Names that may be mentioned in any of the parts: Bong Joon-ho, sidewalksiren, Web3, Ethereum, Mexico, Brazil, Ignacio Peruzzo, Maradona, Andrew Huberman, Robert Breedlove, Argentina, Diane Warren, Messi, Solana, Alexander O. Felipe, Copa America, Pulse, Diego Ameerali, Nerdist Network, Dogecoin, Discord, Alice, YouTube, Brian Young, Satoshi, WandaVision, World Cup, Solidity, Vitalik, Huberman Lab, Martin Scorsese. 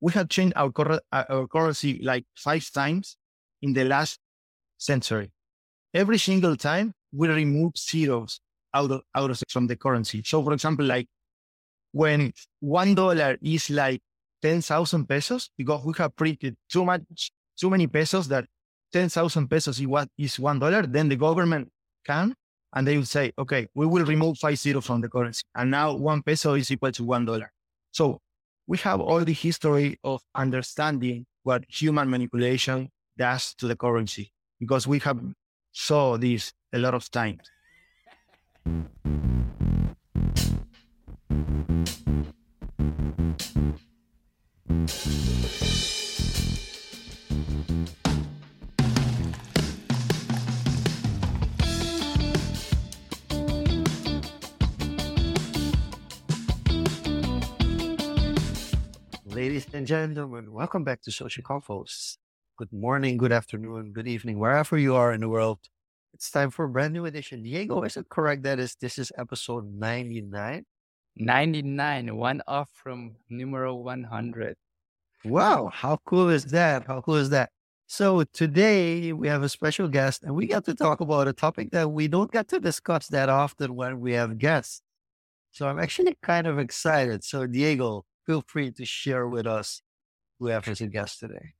We have changed our currency like 5 times in the last century. Every single time, we remove zeros out of from the currency. So, for example, like when $1 is like 10,000 pesos, because we have printed too many pesos that 10,000 pesos is $1, then the government can, and they will say, okay, we will remove 5 zeros from the currency. And now 1 peso is equal to $1. So we have all the history of understanding what human manipulation does to the currency, because we have saw this a lot of times. Ladies and gentlemen, welcome back to Social Confoes. Good morning, good afternoon, good evening, wherever you are in the world. It's time for a brand new edition. Diego, is it correct that this is episode 99? 99, one off from numero 100. Wow, how cool is that? So today we have a special guest, and we got to talk about a topic that we don't get to discuss that often when we have guests. So I'm actually kind of excited. So Diego, feel free to share with us whoever's a guest today.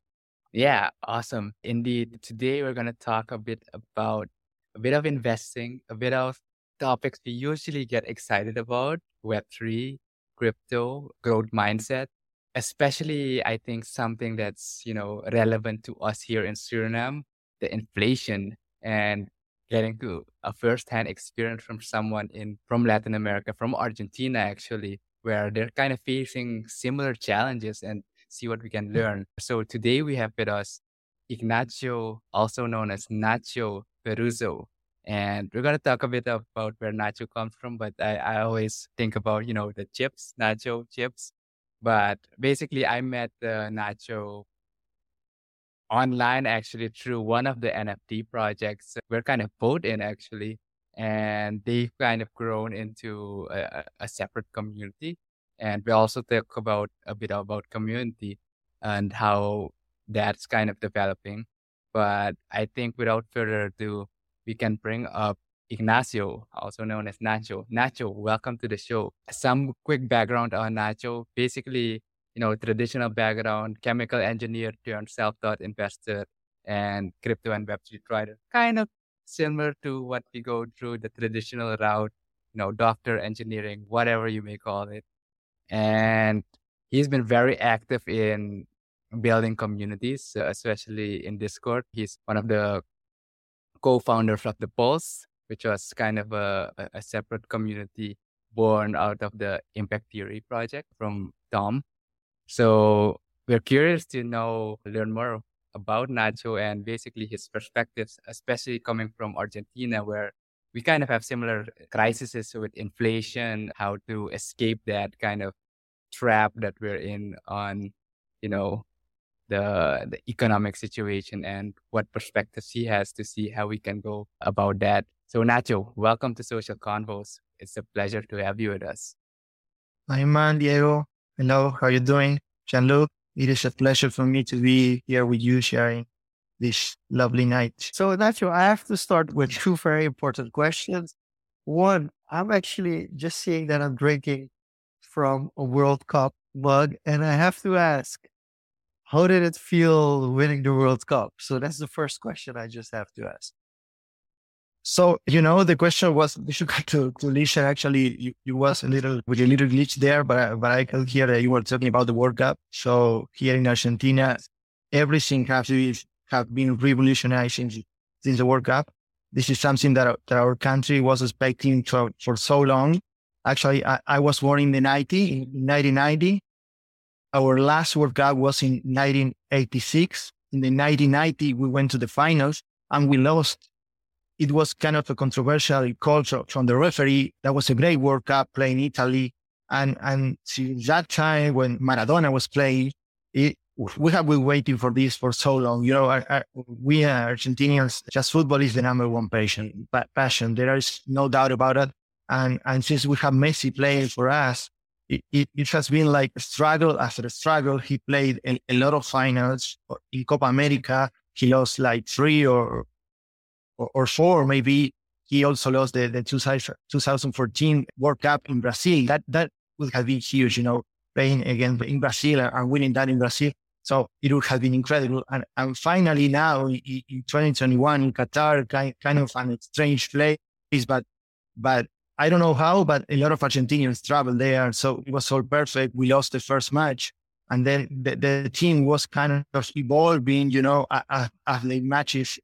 Yeah, awesome. Indeed. Today, we're going to talk a bit about a bit of investing, a bit of topics we usually get excited about, Web3, crypto, growth mindset, especially, I think, something that's, relevant to us here in Suriname, the inflation, and getting to a firsthand experience from someone from Latin America, from Argentina, actually, where they're kind of facing similar challenges, and see what we can learn. So today we have with us Ignacio, also known as Nacho Peruzzo. And we're going to talk a bit about where Nacho comes from, but I always think about, the chips, Nacho chips. But basically I met Nacho online actually through one of the NFT projects we're kind of both in actually. And they've kind of grown into a separate community. And we also talk a bit about community and how that's kind of developing. But I think without further ado, we can bring up Ignacio, also known as Nacho. Nacho, welcome to the show. Some quick background on Nacho. Basically, traditional background, chemical engineer turned self-taught investor and crypto and Web3 trader. Kind of similar to what we go through the traditional route, doctor, engineering, whatever you may call it. And he's been very active in building communities, especially in Discord. He's one of the co-founders of the Pulse, which was kind of a separate community born out of the Impact Theory project from Tom. So we're curious to learn more about Nacho and basically his perspectives, especially coming from Argentina, where we kind of have similar crises with inflation, how to escape that kind of trap that we're in on, the economic situation and what perspectives he has to see how we can go about that. So Nacho, welcome to Social Convos. It's a pleasure to have you with us. Hi, man, Diego. Hello, how are you doing? Jean-Luc, it is a pleasure for me to be here with you sharing this lovely night. So Nacho, I have to start with 2 very important questions. One, I'm actually just seeing that I'm drinking from a World Cup mug, and I have to ask, how did it feel winning the World Cup? So that's the first question I just have to ask. So, the question was difficult to listen. Actually, you was with a little glitch there, but I could hear that you were talking about the World Cup. So here in Argentina, everything have been revolutionized since the World Cup. This is something that our country was expecting for so long. Actually, I was born in the 1990. Our last World Cup was in 1986. In the 1990, we went to the finals and we lost. It was kind of a controversial call from the referee. That was a great World Cup playing Italy. And since that time when Maradona was playing, we have been waiting for this for so long. We Argentinians, just football is the number one passion. There is no doubt about it. And since we have Messi playing for us, it has been like struggle after struggle. He played a lot of finals in Copa America. He lost like 3 or 4, maybe. He also lost the 2014 World Cup in Brazil. That would have been huge, playing again in Brazil and winning that in Brazil. So it would have been incredible. And finally now in 2021 in Qatar, kind of an strange place, but I don't know how, but a lot of Argentinians traveled there. So it was all perfect. We lost the first match. And then the team was kind of evolving, as the matches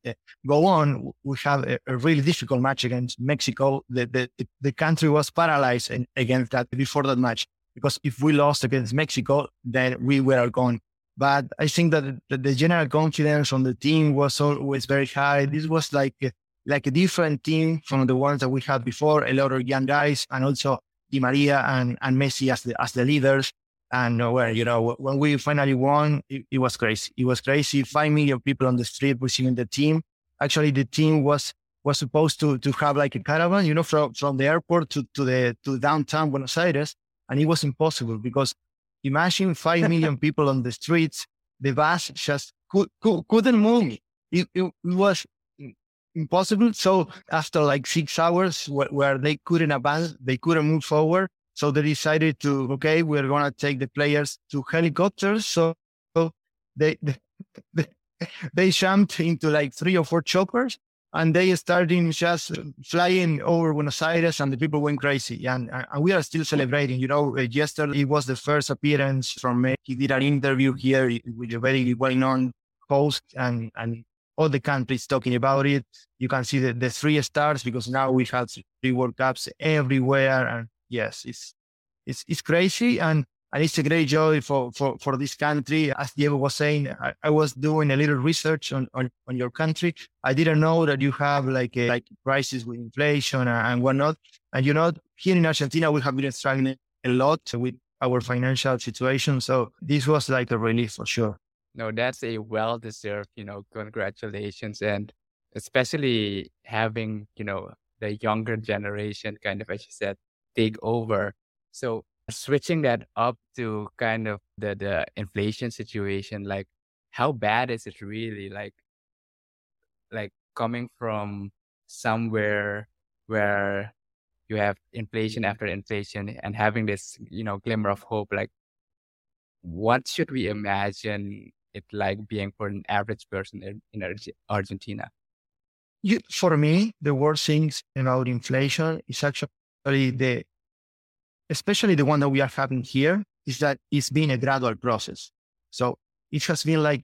go on. We have a really difficult match against Mexico. The country was paralyzed against that before that match, because if we lost against Mexico, then we were gone. But I think that the general confidence on the team was always very high. This was like a different team from the ones that we had before. A lot of young guys, and also Di Maria and Messi as the leaders. And when we finally won, it was crazy. It was crazy. 5 million people on the street receiving the team. Actually, the team was supposed to have like a caravan, from the airport to downtown Buenos Aires. And it was impossible, because imagine 5 million people on the streets. The bus just couldn't move. It was impossible. So after like 6 hours where they couldn't advance, they couldn't move forward. So they decided we're going to take the players to helicopters. So they jumped into like 3 or 4 choppers, and they started just flying over Buenos Aires, and the people went crazy. And we are still celebrating, yesterday it was the first appearance from me. He did an interview here with a very well-known host, and all the countries talking about it. You can see the 3 stars, because now we have 3 World Cups everywhere. And yes, it's crazy, and it's a great joy for this country. As Diego was saying, I was doing a little research on your country. I didn't know that you have like crisis with inflation and whatnot. And here in Argentina, we have been struggling a lot with our financial situation. So this was like a relief for sure. No, that's a well-deserved, congratulations, and especially having, the younger generation kind of, as you said, take over. So switching that up to kind of the inflation situation, like how bad is it really? Like coming from somewhere where you have inflation after inflation and having this, glimmer of hope, like what should we imagine it like being for an average person in Argentina? For me, the worst things about inflation is actually especially the one that we are having here, is that it's been a gradual process. So it has been like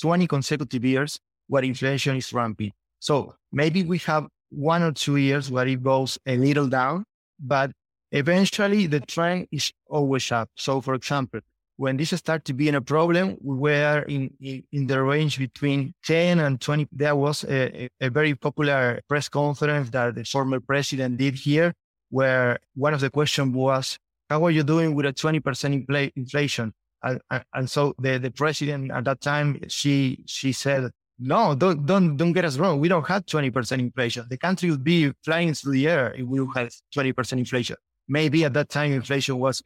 20 consecutive years where inflation is rampant. So maybe we have 1 or 2 years where it goes a little down, but eventually the trend is always up. So for example, when this started to be a problem, we were in the range between 10 and 20. There was a very popular press conference that the former president did here, where one of the questions was, how are you doing with a 20% inflation? And so the president at that time, she said, no, don't get us wrong. We don't have 20% inflation. The country would be flying through the air if we had 20% inflation. Maybe at that time, inflation was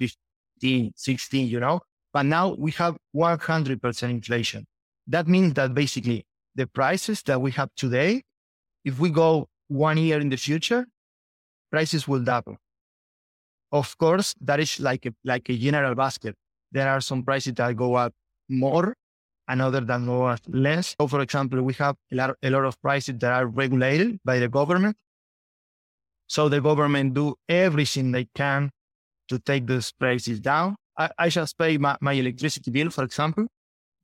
15, 16, but now we have 100% inflation. That means that basically the prices that we have today, if we go 1 year in the future, prices will double. Of course, that is like a general basket. There are some prices that go up more and others that go up less. So, for example, we have a lot of prices that are regulated by the government. So the government do everything they can to take those prices down. I just pay my electricity bill, for example,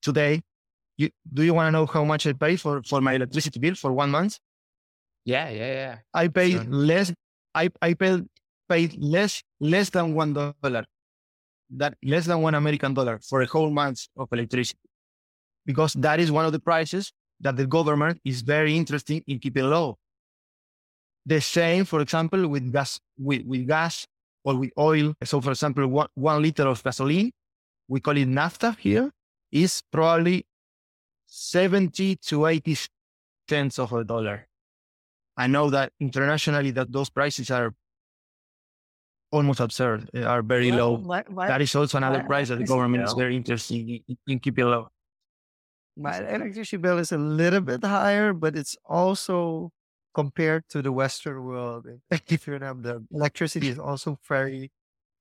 today. Do you want to know how much I pay for my electricity bill for 1 month? Yeah. I pay less. I paid less than $1, that less than $1 American for a whole month of electricity, because that is one of the prices that the government is very interested in keeping low. The same, for example, with gas, with gas or with oil. So, for example, 1 liter of gasoline, we call it nafta here, is probably 70 to 80 cents of a dollar. I know that internationally that those prices are almost absurd, are very low. What? That is also another price that the government is very interested in keeping low. My electricity bill is a little bit higher, but it's also compared to the Western world. If you remember, the electricity is also very,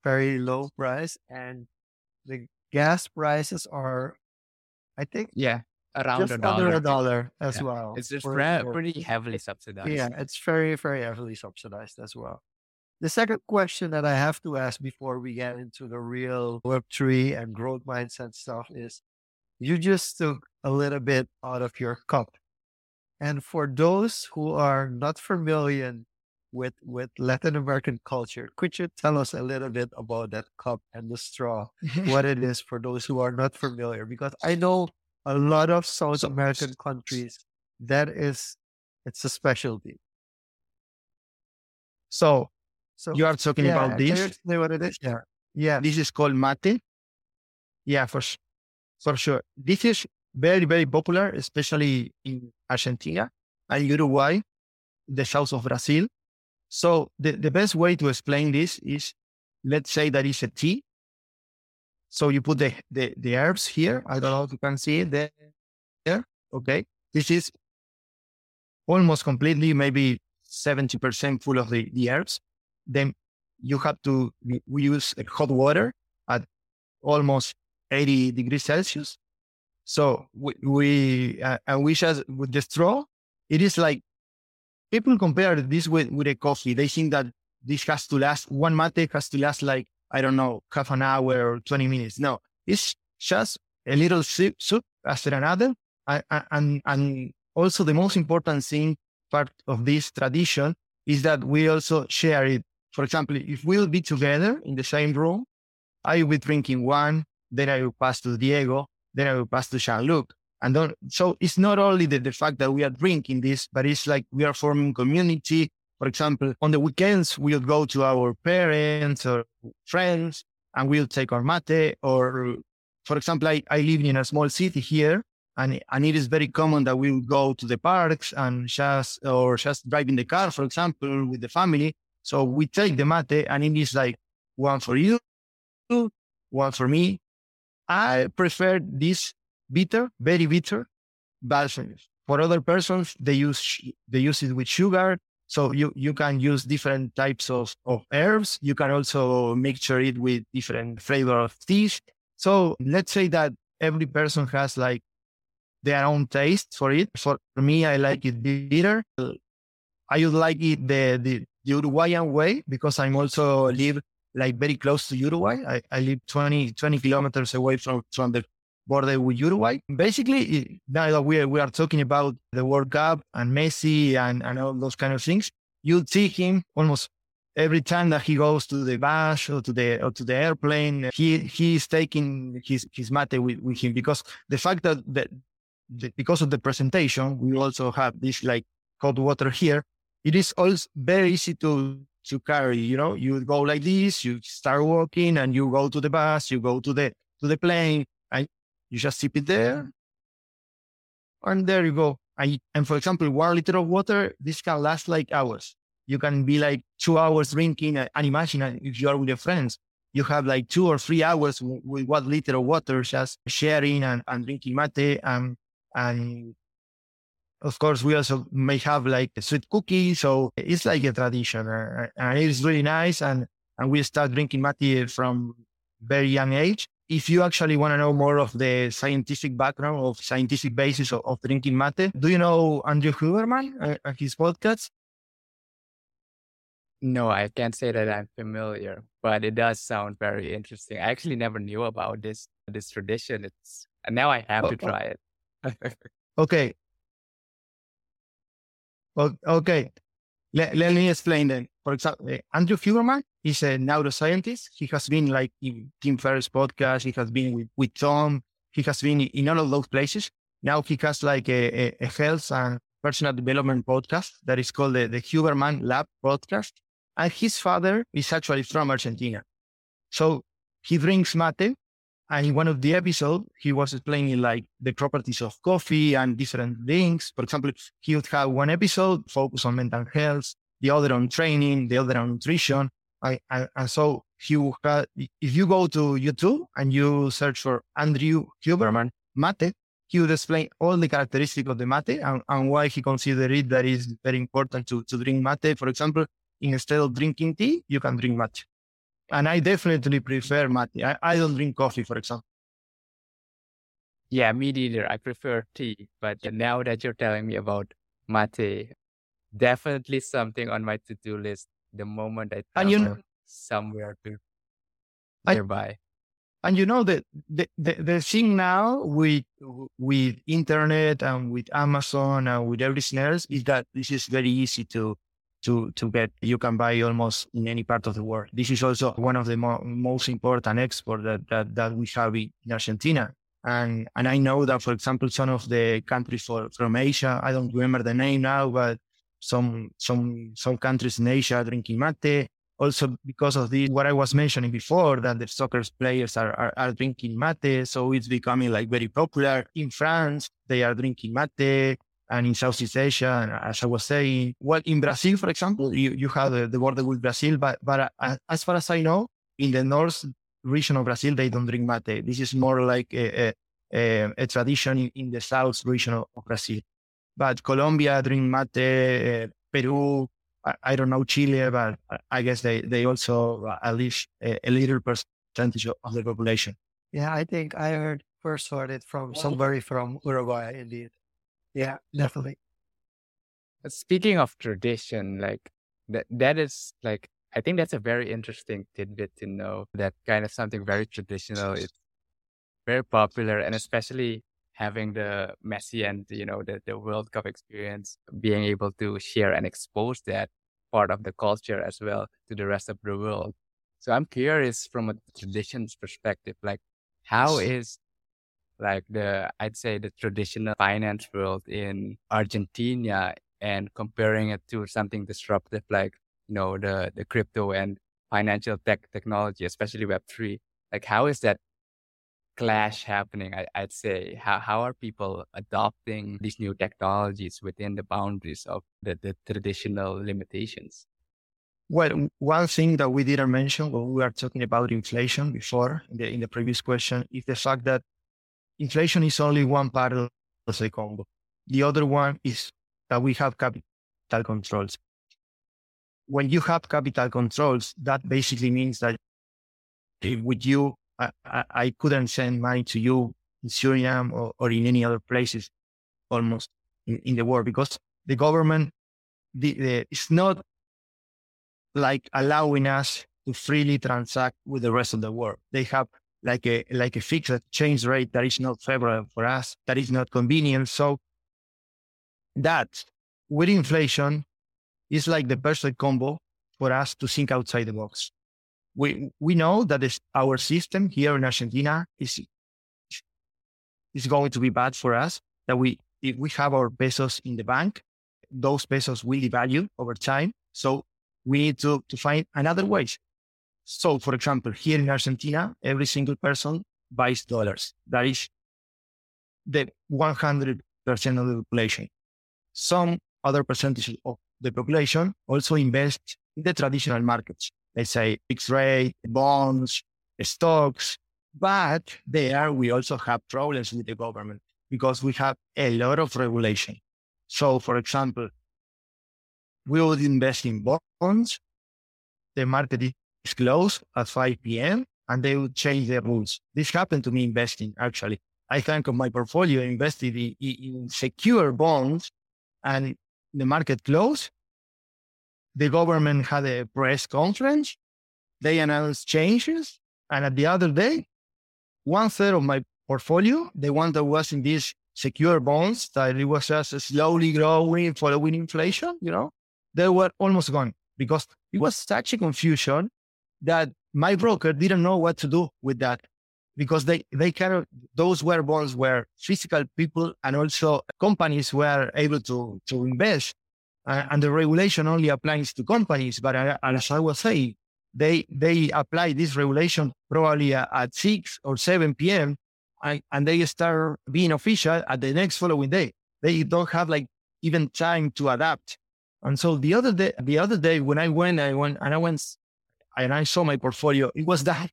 very low price, and the gas prices are, I think, around just under $1 as well. It's just pretty heavily subsidized. Yeah, it's very, very heavily subsidized as well. The second question that I have to ask before we get into the real Web3 and growth mindset stuff is, you just took a little bit out of your cup. And for those who are not familiar with Latin American culture, could you tell us a little bit about that cup and the straw, what it is for those who are not familiar? Because I know a lot of South American countries, it's a specialty. So you are talking about this? Can you explain what it is? Yeah. This is called mate. Yeah, for sure. This is very, very popular, especially in Argentina and Uruguay, the south of Brazil. So the best way to explain this is, let's say that is a tea. So you put the herbs here. I don't know if you can see it there. Okay. This is almost completely, maybe 70% full of the herbs. Then you have to use hot water at almost 80 degrees Celsius. So we just, with the straw, it is like, people compare this with a coffee. They think that this has to last, one mate has to last like, I don't know, half an hour or 20 minutes. No, it's just a little sip after another. And also the most important thing, part of this tradition, is that we also share it. For example, if we'll be together in the same room, I will be drinking one, then I will pass to Diego, then I will pass to Jean-Luc. So it's not only the fact that we are drinking this, but it's like we are forming community. For example, on the weekends, we'll go to our parents or friends and we'll take our mate. Or, for example, I live in a small city here, and it is very common that we'll go to the parks and just drive in the car, for example, with the family. So we take the mate, and it is like one for you, one for me. I prefer this bitter, very bitter, but for other persons, they use it with sugar. So you can use different types of herbs. You can also mixture it with different flavor of teas. So let's say that every person has like their own taste for it. For me, I like it bitter. I would like it the Uruguayan way, because I'm also live like very close to Uruguay. I live 20 kilometers away from the border with Uruguay. Basically, now that we are talking about the World Cup and Messi and all those kind of things, you'll see him almost every time that he goes to the bus or to the airplane. He is taking his mate with him, because the fact that because of the presentation, we also have this like hot water here. It is also very easy to carry. You know, you go like this, you start walking, and you go to the bus, you go to the plane, and you just sip it there, and there you go. And for example, 1 liter of water, this can last like hours. You can be like 2 hours drinking, and imagine if you are with your friends, you have like 2 or 3 hours with 1 liter of water, just sharing and drinking mate. And of course, we also may have like a sweet cookie. So it's like a tradition, and it's really nice. And we start drinking mate from very young age. If you actually want to know more of the scientific background, of scientific basis of drinking mate, do you know Andrew Huberman and his podcast? No, I can't say that I'm familiar, but it does sound very interesting. I actually never knew about this tradition. Now I have to try it. Okay. Okay. Let me explain then. For example, Andrew Huberman is a neuroscientist. He has been like in Tim Ferriss' podcast. He has been with Tom. He has been in all of those places. Now he has like a health and personal development podcast that is called the Huberman Lab podcast. And his father is actually from Argentina. So he drinks mate. And in one of the episodes, he was explaining like the properties of coffee and different things. For example, he would have one episode focused on mental health, the other on training, the other on nutrition. And so if you go to YouTube and you search for Andrew Huberman mate, he would explain all the characteristics of the mate and why he considered it that is very important to drink mate. For example, instead of drinking tea, you can drink mate. And I definitely prefer mate. I don't drink coffee, for example. Yeah, me neither. I prefer tea. But now that you're telling me about mate, definitely something on my to-do list the moment I travel somewhere nearby. And you know that the thing now with internet and with Amazon and with everything else is that this is very easy to get. You can buy almost in any part of the world. This is also one of the most important exports that we have in Argentina. And I know that, for example, some of the countries from Asia, I don't remember the name now, but some countries in Asia are drinking mate. Also because of this, what I was mentioning before, that the soccer players are drinking mate. So it's becoming like very popular. In France, they are drinking mate, and in Southeast Asia, and as I was saying, well, in Brazil, for example, you have the border with Brazil, but as far as I know, in the north region of Brazil, they don't drink mate. This is more like a tradition in the south region of Brazil. But Colombia drink mate, Peru, I don't know, Chile, but I guess they also at least a little percentage of the population. Yeah, I think I heard first heard it from somebody from Uruguay, indeed. Yeah, definitely. Speaking of tradition, like that is like, I think that's a very interesting tidbit to know, that kind of something very traditional is very popular, and especially having the Messi and, you know, the World Cup experience, being able to share and expose that part of the culture as well to the rest of the world. So I'm curious from a traditions perspective, like how is like the traditional finance world in Argentina and comparing it to something disruptive like, you know, the crypto and financial technology, especially Web3, like how is that clash happening? I'd say how are people adopting these new technologies within the boundaries of the traditional limitations? Well, one thing that we didn't mention when we were talking about inflation before in the previous question is the fact that inflation is only one part of the combo. The other one is that we have capital controls. When you have capital controls, that basically means that with you, I couldn't send money to you in Suriname or in any other places almost in the world, because the government is not like allowing us to freely transact with the rest of the world. They have like a fixed exchange rate that is not favorable for us, that is not convenient. So that with inflation is like the perfect combo for us to think outside the box. We know that our system here in Argentina is going to be bad for us, that if we have our pesos in the bank, those pesos will devalue over time. So we need to find another way. So, for example, here in Argentina, every single person buys dollars. That is the 100% of the population. Some other percentage of the population also invests in the traditional markets. Let's say fixed rate, bonds, stocks, but there we also have problems with the government because we have a lot of regulation. So, for example, we would invest in bonds. The market is closed at 5 p.m. and they would change the rules. This happened to me investing, actually. I think of my portfolio invested in secure bonds, and the market closed. The government had a press conference. They announced changes. And at the other day, 1/3 of my portfolio, the one that was in these secure bonds, that it was just slowly growing following inflation, you know, they were almost gone because it was such a confusion that my broker didn't know what to do with that, because they cannot, those were bonds where physical people and also companies were able to invest. And the regulation only applies to companies, but as I was saying, they apply this regulation probably at 6 or 7 p.m. and they start being official at the next following day. They don't have like even time to adapt. And so the other day when I went, and I saw my portfolio, it was that.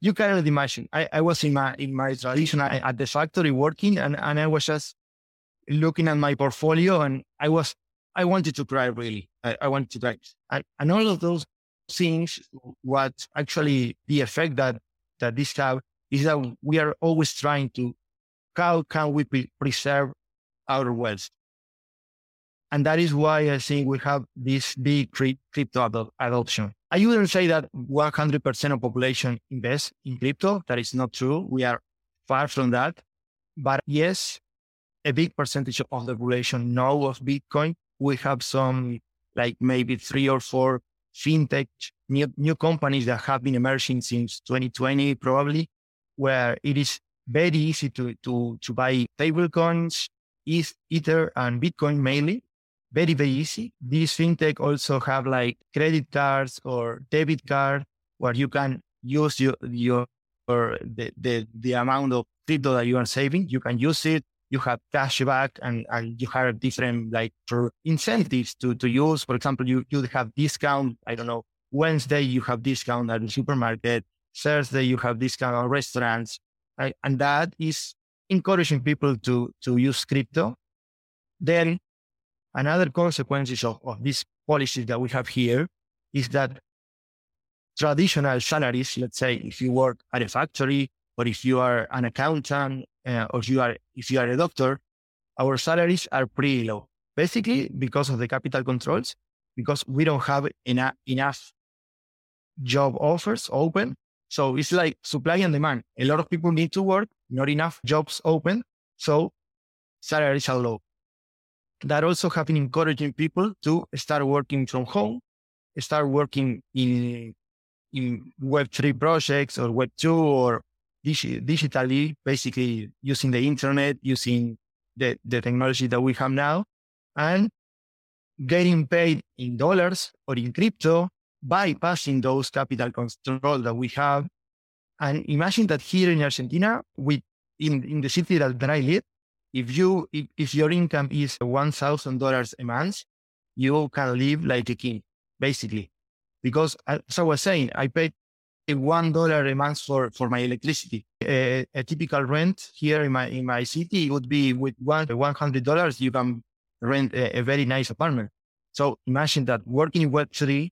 You cannot imagine. I was in my traditional at the factory working, and I was just looking at my portfolio, and I wanted to cry, really. I wanted to cry. And all of those things, what actually the effect that this have is that we are always trying to, how can we preserve our wealth? And that is why I think we have this big crypto adoption. I wouldn't say that 100% of population invests in crypto. That is not true. We are far from that. But yes, a big percentage of the population know of Bitcoin. We have some, like maybe 3 or 4 fintech new companies that have been emerging since 2020, probably, where it is very easy to buy stablecoins, Ether and Bitcoin mainly. Very, very easy. These fintech also have like credit cards or debit card where you can use your or the amount of crypto that you are saving. You can use it. You have cash back and you have different like incentives to use. For example, you have discount. I don't know. Wednesday, you have discount at the supermarket. Thursday, you have discount at restaurants. Right? And that is encouraging people to use crypto. Then, another consequences of these policies that we have here is that traditional salaries, let's say if you work at a factory or if you are an accountant or if you are a doctor, our salaries are pretty low, basically because of the capital controls, because we don't have enough job offers open. So it's like supply and demand. A lot of people need to work, not enough jobs open, so salaries are low. That also have been encouraging people to start working from home, start working in Web3 projects or Web2 or digitally, basically using the internet, using the technology that we have now, and getting paid in dollars or in crypto, bypassing those capital controls that we have. And imagine that here in Argentina, in the city that I live, If your income is $1,000 a month, you can live like a king, basically. Because as I was saying, I paid $1 a month for my electricity. A typical rent here in my city would be with $100, you can rent a very nice apartment. So imagine that working in Web3,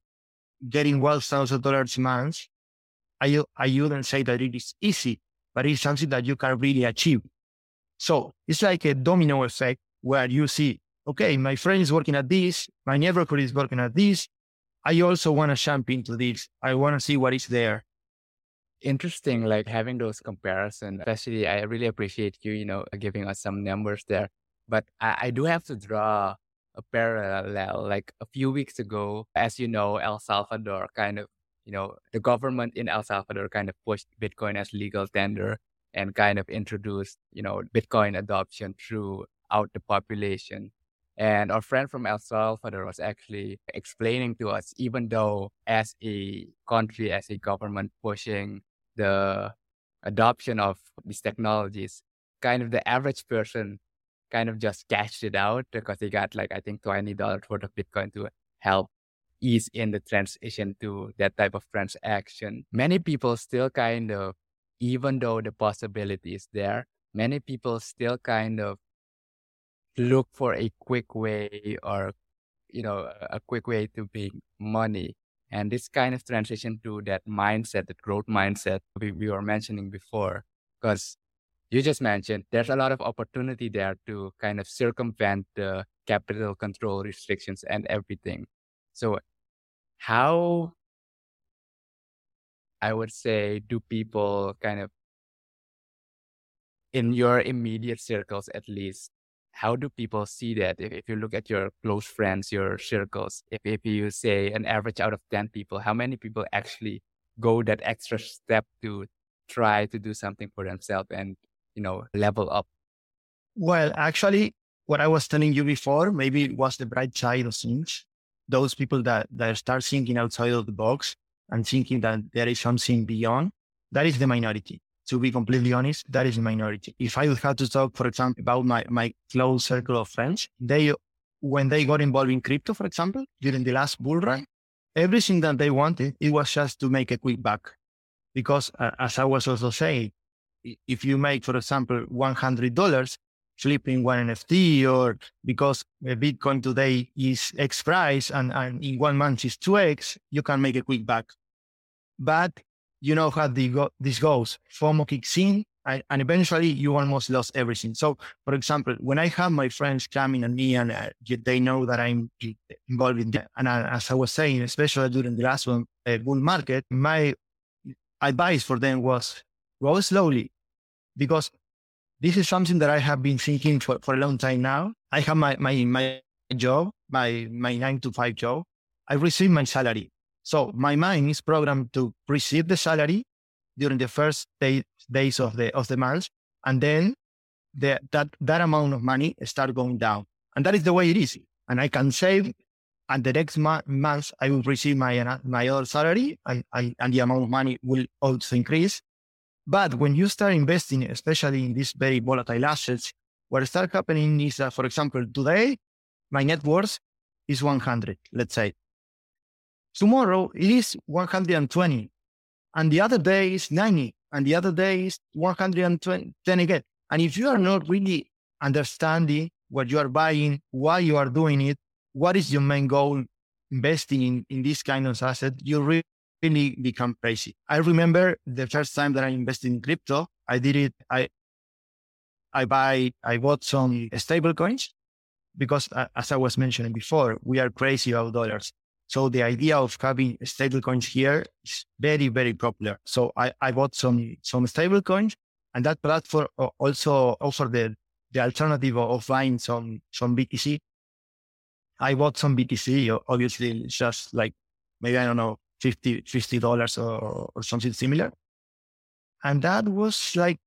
getting $1,000 a month, I wouldn't say that it is easy, but it's something that you can really achieve. So it's like a domino effect where you see, okay, my friend is working at this, my neighborhood is working at this. I also want to jump into this. I want to see what is there. Interesting, like having those comparisons, especially I really appreciate you giving us some numbers there. But I do have to draw a parallel. Like a few weeks ago, as you know, El Salvador kind of, the government in El Salvador kind of pushed Bitcoin as legal tender and kind of introduced, Bitcoin adoption throughout the population. And our friend from El Salvador was actually explaining to us, even though as a country, as a government pushing the adoption of these technologies, kind of the average person kind of just cashed it out because they got like, I think $20 worth of Bitcoin to help ease in the transition to that type of transaction. Many people still kind of, even though the possibility is there, many people still kind of look for a quick way or, a quick way to make money. And this kind of transition to that mindset, that growth mindset we were mentioning before, because you just mentioned there's a lot of opportunity there to kind of circumvent the capital control restrictions and everything. So how, I would say, do people kind of, in your immediate circles at least, how do people see that? If you look at your close friends, your circles, if you say an average out of 10 people, how many people actually go that extra step to try to do something for themselves and, level up? Well, actually, what I was telling you before, maybe it was the bright side of things. Those people that start thinking outside of the box and thinking that there is something beyond, that is the minority. To be completely honest, that is the minority. If I would have to talk, for example, about my close circle of friends, when they got involved in crypto, for example, during the last bull run, everything that they wanted, it was just to make a quick buck. Because as I was also saying, if you make, for example, $100 flipping one NFT, or because Bitcoin today is X price and in 1 month is 2X, you can make a quick buck. But you know how this goes. FOMO kicks in, and eventually you almost lost everything. So, for example, when I have my friends coming at me and they know that I'm involved in that, and as I was saying, especially during the last one, bull market, my advice for them was go slowly, because this is something that I have been thinking for a long time now. I have my job, my 9-to-5 job. I receive my salary. So my mind is programmed to receive the salary during the first days of the month, and then that amount of money start going down. And that is the way it is. And I can save, and the next month I will receive my other salary, and the amount of money will also increase. But when you start investing, especially in these very volatile assets, what starts happening is that, for example, today my net worth is 100, let's say. Tomorrow it is 120, and the other day is 90, and the other day is 110 again. And if you are not really understanding what you are buying, why you are doing it, what is your main goal investing in this kind of asset, you really become crazy. I remember the first time that I invested in crypto, I did it. I bought some stable coins because, as I was mentioning before, we are crazy about dollars. So the idea of having stable coins here is very, very popular. So I bought some stable coins, and that platform also offered the alternative of buying some BTC. I bought some BTC, obviously, just like maybe, I don't know, $50 or something similar. And that was like,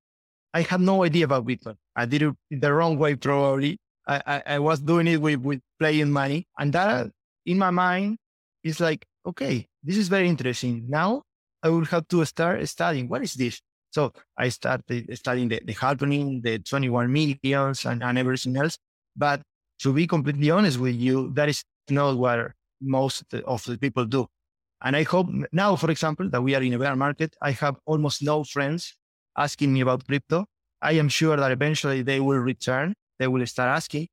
I had no idea about Bitcoin. I did it the wrong way, probably. I was doing it with playing money. And that, in my mind, is like, okay, this is very interesting. Now I will have to start studying. What is this? So I started studying the halving, the 21 millions and everything else. But to be completely honest with you, that is not what most of the people do. And I hope now, for example, that we are in a bear market, I have almost no friends asking me about crypto. I am sure that eventually they will return. They will start asking.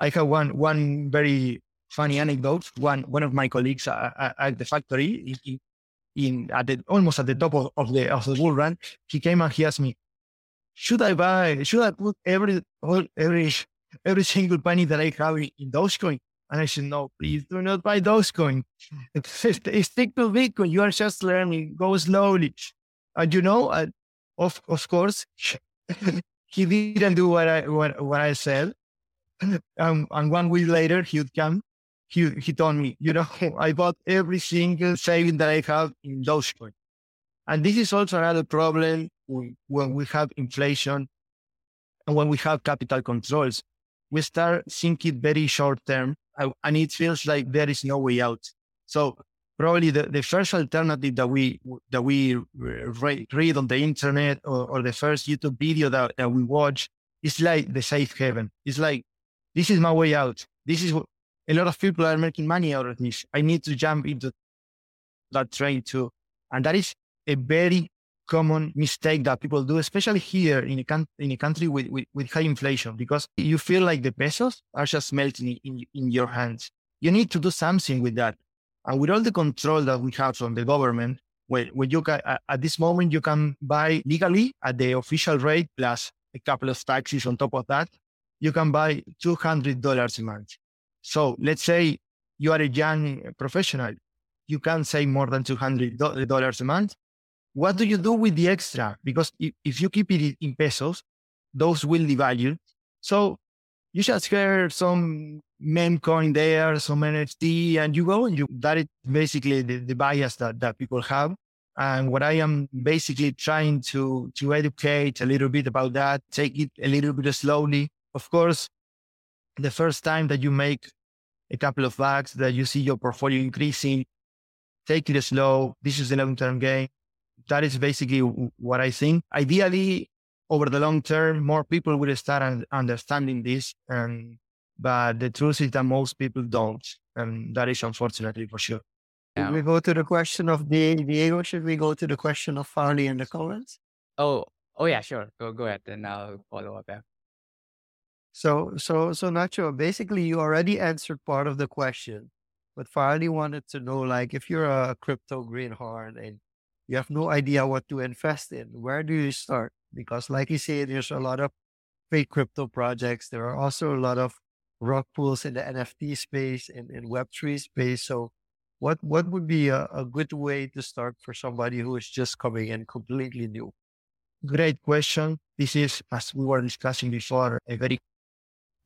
I have one very funny anecdote. One of my colleagues at the factory, almost at the top of the bull run, he came and he asked me, should I put every single penny that I have in Dogecoin? And I said, no, please do not buy Dogecoin. Stick to Bitcoin. You are just learning. Go slowly. And you know, of course, he didn't do what I said. And 1 week later, he would come. He told me, I bought every single saving that I have in Dogecoin. And this is also another problem when we have inflation and when we have capital controls. We start thinking very short term, and it feels like there is no way out. So probably the first alternative that we read on the internet or the first YouTube video that we watch is like the safe haven. It's like, this is my way out. This is what a lot of people are making money out of this. I need to jump into that train too. And that is a very common mistake that people do, especially here in a country with high inflation, because you feel like the pesos are just melting in your hands. You need to do something with that. And with all the control that we have from the government, when you can, at this moment, you can buy legally at the official rate, plus a couple of taxes on top of that, you can buy $200 a month. So let's say you are a young professional, you can save more than $200 a month. What do you do with the extra? Because if you keep it in pesos, those will devalue. So you just hear some meme coin there, some NFT, and you go and that is basically the bias that people have. And what I am basically trying to educate a little bit about that, take it a little bit slowly. Of course, the first time that you make a couple of bucks, that you see your portfolio increasing, take it slow. This is a long-term game. That is basically what I think. Ideally, over the long term, more people will start understanding this. But the truth is that most people don't. And that is unfortunately for sure. Should we go to the question of Diego? Should we go to the question of Farley in the comments? Oh yeah, sure. Go ahead, and I'll follow up. Yeah. So Nacho, basically you already answered part of the question, but Farley wanted to know, like, if you're a crypto greenhorn and you have no idea what to invest in, where do you start? Because like you say, there's a lot of fake crypto projects. There are also a lot of rug pools in the NFT space and in Web3 space. So what would be a good way to start for somebody who is just coming in completely new? Great question. This is, as we were discussing before, a very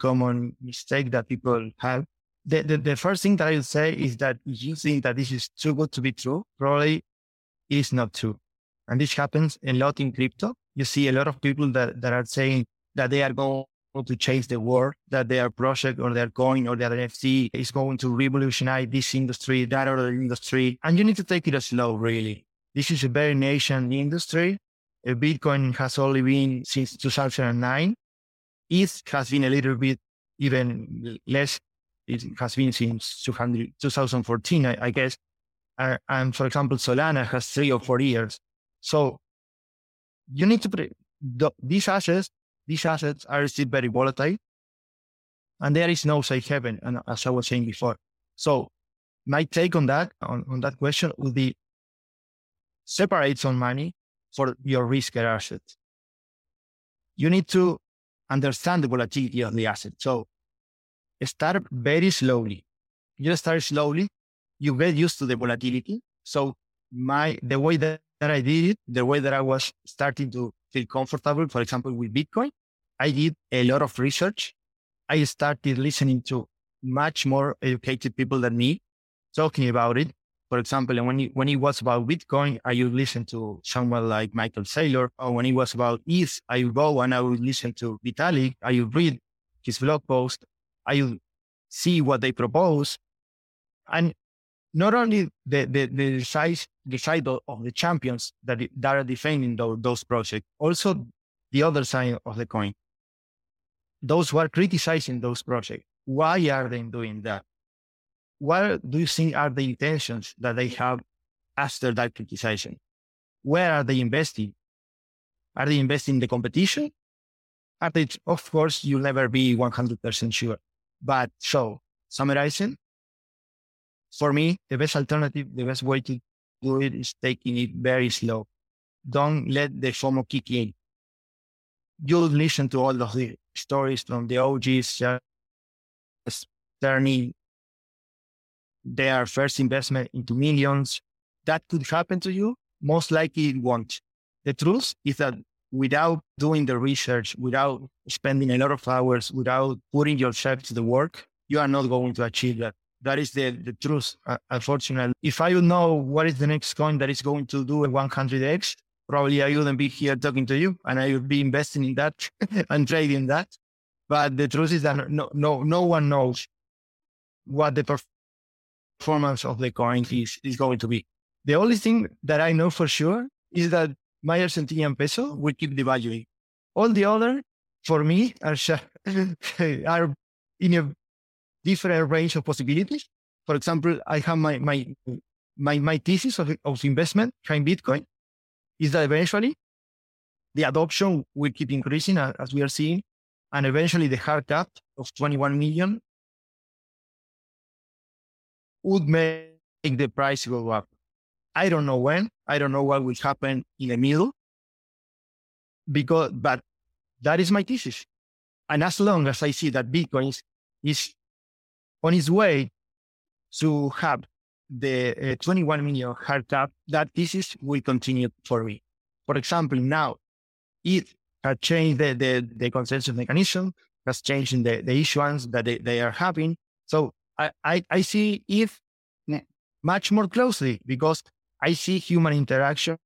common mistake that people have. The first thing that I would say is that if you think that this is too good to be true, probably it's not true. And this happens a lot in crypto. You see a lot of people that are saying that they are going to change the world, that their project or their coin or their NFT is going to revolutionize this industry, that other industry. And you need to take it slow, really. This is a very nascent industry. Bitcoin has only been since 2009. ETH has been a little bit even less. It has been since 2014, I guess. And for example, Solana has 3 or 4 years. So you need to put these assets are still very volatile, and there is no safe haven, and as I was saying before. So my take on that, on that question would be separate some money for your riskier assets. You need to understand the volatility of the asset. So start very slowly. You start slowly. You get used to the volatility. So the way that I did it, the way that I was starting to feel comfortable, for example, with Bitcoin, I did a lot of research. I started listening to much more educated people than me talking about it. For example, when it was about Bitcoin, I would listen to someone like Michael Saylor, or when it was about ETH, I would go and I would listen to Vitalik. I would read his blog post. I would see what they propose. And not only the side of the champions that are defending those projects, also the other side of the coin. Those who are criticizing those projects, why are they doing that? What do you think are the intentions that they have after that criticization? Where are they investing? Are they investing in the competition? Of course, you'll never be 100% sure. But so, summarizing, for me, the best alternative, the best way to do it is taking it very slow. Don't let the FOMO kick in. You'll listen to all of the stories from the OGs, turning their first investment into millions. That could happen to you. Most likely it won't. The truth is that without doing the research, without spending a lot of hours, without putting yourself to the work, you are not going to achieve that. That is the truth, unfortunately. If I would know what is the next coin that is going to do a 100x, probably I wouldn't be here talking to you, and I would be investing in that and trading that. But the truth is that no one knows what the performance of the coin is going to be. The only thing that I know for sure is that my Argentinian peso will keep devaluing. All the other, for me, are in a different range of possibilities. For example, I have my thesis of investment in Bitcoin is that eventually the adoption will keep increasing as we are seeing, and eventually the hard cap of 21 million would make the price go up. I don't know when. I don't know what will happen in the middle. But that is my thesis. And as long as I see that Bitcoin is on its way to have the 21 million hard cap, that thesis will continue for me. For example, now it has changed the consensus mechanism, has changed the issuance that they are having. So I see it much more closely because I see human interaction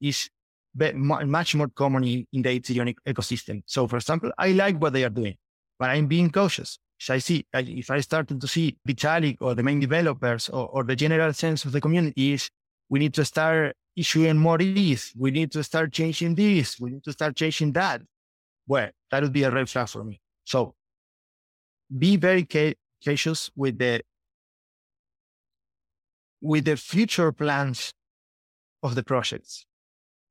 is much more common in the Ethereum ecosystem. So, for example, I like what they are doing, but I'm being cautious. If I started to see Vitalik or the main developers or the general sense of the community is we need to start issuing more ETH, we need to start changing this, we need to start changing that. Well, that would be a red flag for me. So, be very cautious with the with the future plans of the projects.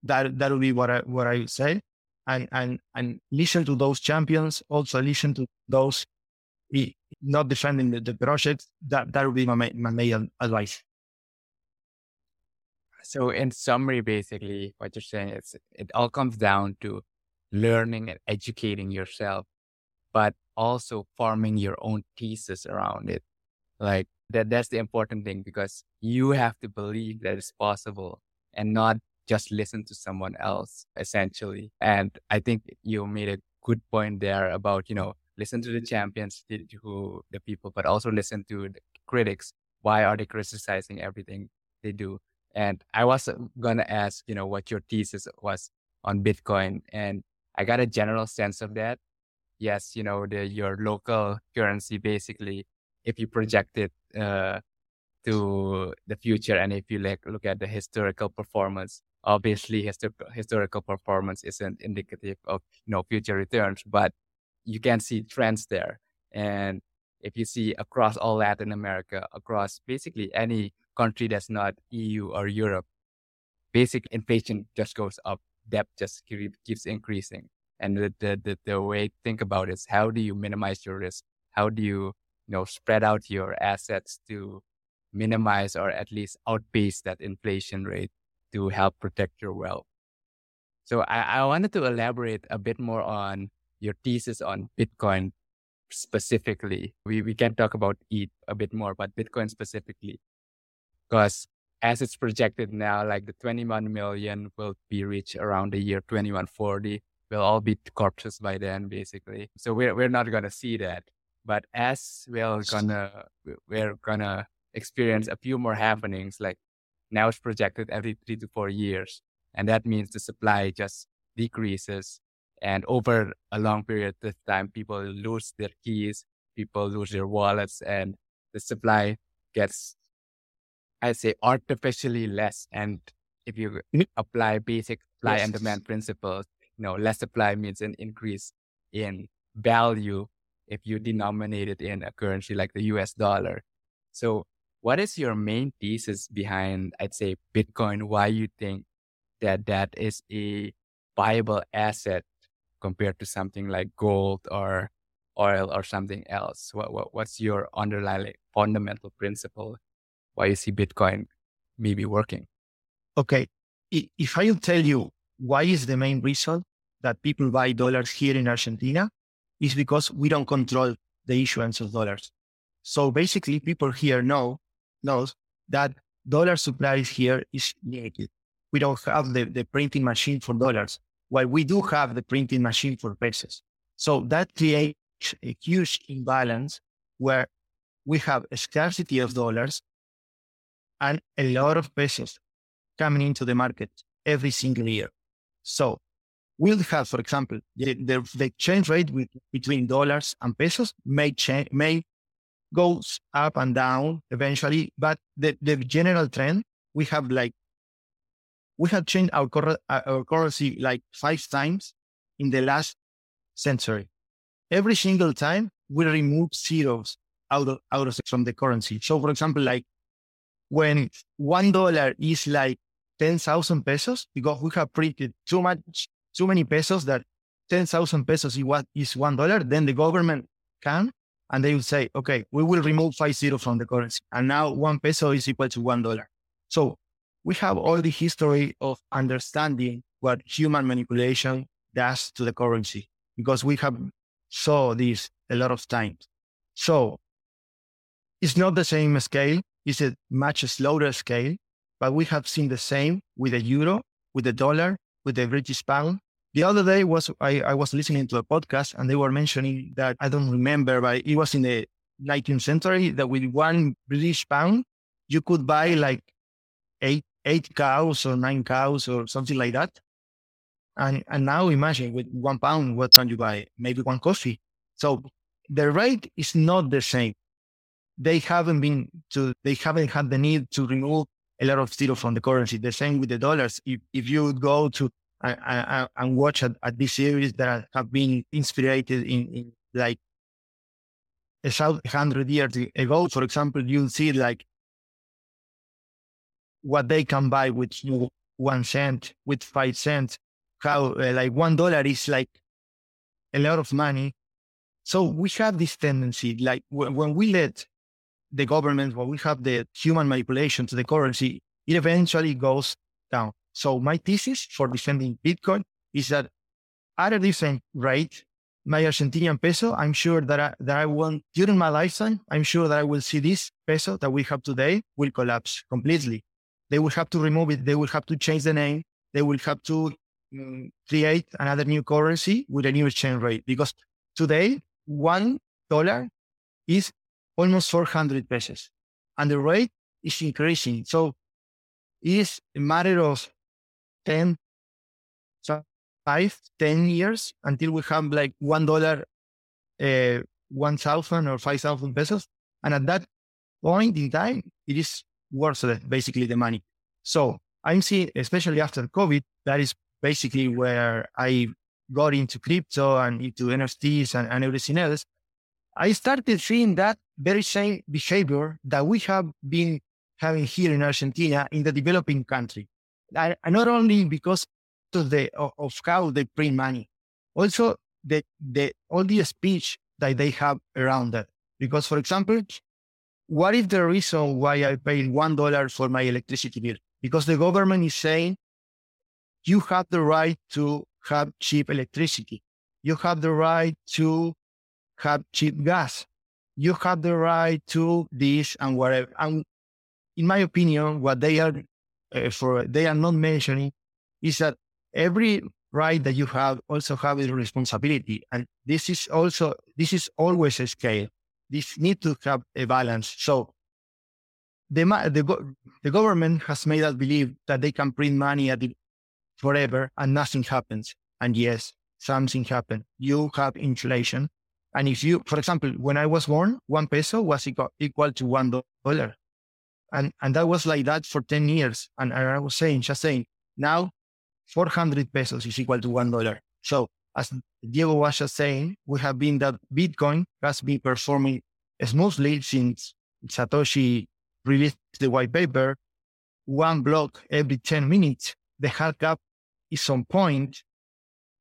That would be what I would say. And listen to those champions. Also listen to those not defending the project. That would be my main advice. So in summary, basically, what you're saying is it all comes down to learning and educating yourself, but also forming your own thesis around it. Like that's the important thing, because you have to believe that it's possible and not just listen to someone else, essentially. And I think you made a good point there about, listen to the champions, to the people, but also listen to the critics. Why are they criticizing everything they do? And I was going to ask, what your thesis was on Bitcoin. And I got a general sense of that. Yes, your local currency, basically, if you project it to the future and if you look at the historical performance, obviously historical performance isn't indicative of future returns, but you can see trends there. And if you see across all Latin America, across basically any country that's not EU or Europe, basic inflation just goes up. Debt just keeps increasing. And the way to think about it is, how do you minimize your risk? How do you, spread out your assets to minimize or at least outpace that inflation rate to help protect your wealth? So I wanted to elaborate a bit more on your thesis on Bitcoin specifically. We can talk about ETH a bit more, but Bitcoin specifically. Because as it's projected now, like the 21 million will be reached around the year 2140. We'll all be corpses by then, basically. So we're not gonna see that. But as we're gonna experience a few more happenings, like now it's projected every 3 to 4 years, and that means the supply just decreases. And over a long period of time, people lose their keys, people lose their wallets, and the supply gets, I say, artificially less. And if you apply basic supply and demand principles, less supply means an increase in value if you denominate it in a currency like the US dollar. So what is your main thesis behind, I'd say, Bitcoin? Why you think that is a viable asset compared to something like gold or oil or something else? What's your underlying fundamental principle? Why you see Bitcoin maybe working? Okay. If I will tell you why is the main reason that people buy dollars here in Argentina, is because we don't control the issuance of dollars. So basically people here knows that dollar supply here is limited. We don't have the printing machine for dollars, while we do have the printing machine for pesos. So that creates a huge imbalance where we have a scarcity of dollars and a lot of pesos coming into the market every single year. So we'll have, for example, the exchange rate between dollars and pesos may go up and down eventually, but the general trend, we have changed our currency like 5 times in the last century. Every single time we remove zeros out of from the currency. So for example, like, when $1 is like 10,000 pesos, because we have printed too many pesos that 10,000 pesos is $1, then the government can, and they will say, okay, we will remove 5 zeros from the currency. And now 1 peso is equal to $1. So we have all the history of understanding what human manipulation does to the currency, because we have saw this a lot of times. So it's not the same scale. It's a much slower scale, but we have seen the same with the euro, with the dollar, with the British pound. The other day I was listening to a podcast and they were mentioning that, I don't remember, but it was in the 19th century that with 1 British pound, you could buy like eight cows or 9 cows or something like that. And now imagine with 1 pound, what can you buy? Maybe 1 coffee. So the rate is not the same. They haven't had the need to remove a lot of zero from the currency. The same with the dollars. If you go to and watch at this series that have been inspired in like 100 years ago, for example, you'll see like what they can buy with 1 cent, with 5 cents, how like $1 is like a lot of money. So we have this tendency, like when we let the government, when we have the human manipulation to the currency, it eventually goes down. So my thesis for defending Bitcoin is that at a different rate, my Argentinian peso, I'm sure that I won't, during my lifetime, I'm sure that I will see this peso that we have today will collapse completely. They will have to remove it. They will have to change the name. They will have to create another new currency with a new exchange rate, because today $1 is almost 400 pesos and the rate is increasing. So it is a matter of 10 years until we have like $1, 1,000 or 5,000 pesos. And at that point in time, it is worthless, basically the money. So I'm seeing, especially after COVID, that is basically where I got into crypto and into NFTs and everything else. I started seeing that very same behavior that we have been having here in Argentina in the developing country. And not only because of how they print money, also all the speech that they have around that. Because, for example, what is the reason why I paid $1 for my electricity bill? Because the government is saying you have the right to have cheap electricity, you have the right to have cheap gas, you have the right to this and whatever. And in my opinion, what they are not mentioning is that every right that you have also have a responsibility. And this is always a scale. This need to have a balance. So the government has made us believe that they can print money forever and nothing happens. And yes, something happened. You have inflation. And if you, for example, when I was born, 1 peso was equal to $1. And that was like that for 10 years. And I was saying, now 400 pesos is equal to $1. So as Diego was just saying, we have been that Bitcoin has been performing smoothly since Satoshi released the white paper, 1 block every 10 minutes. The hard cap is on point.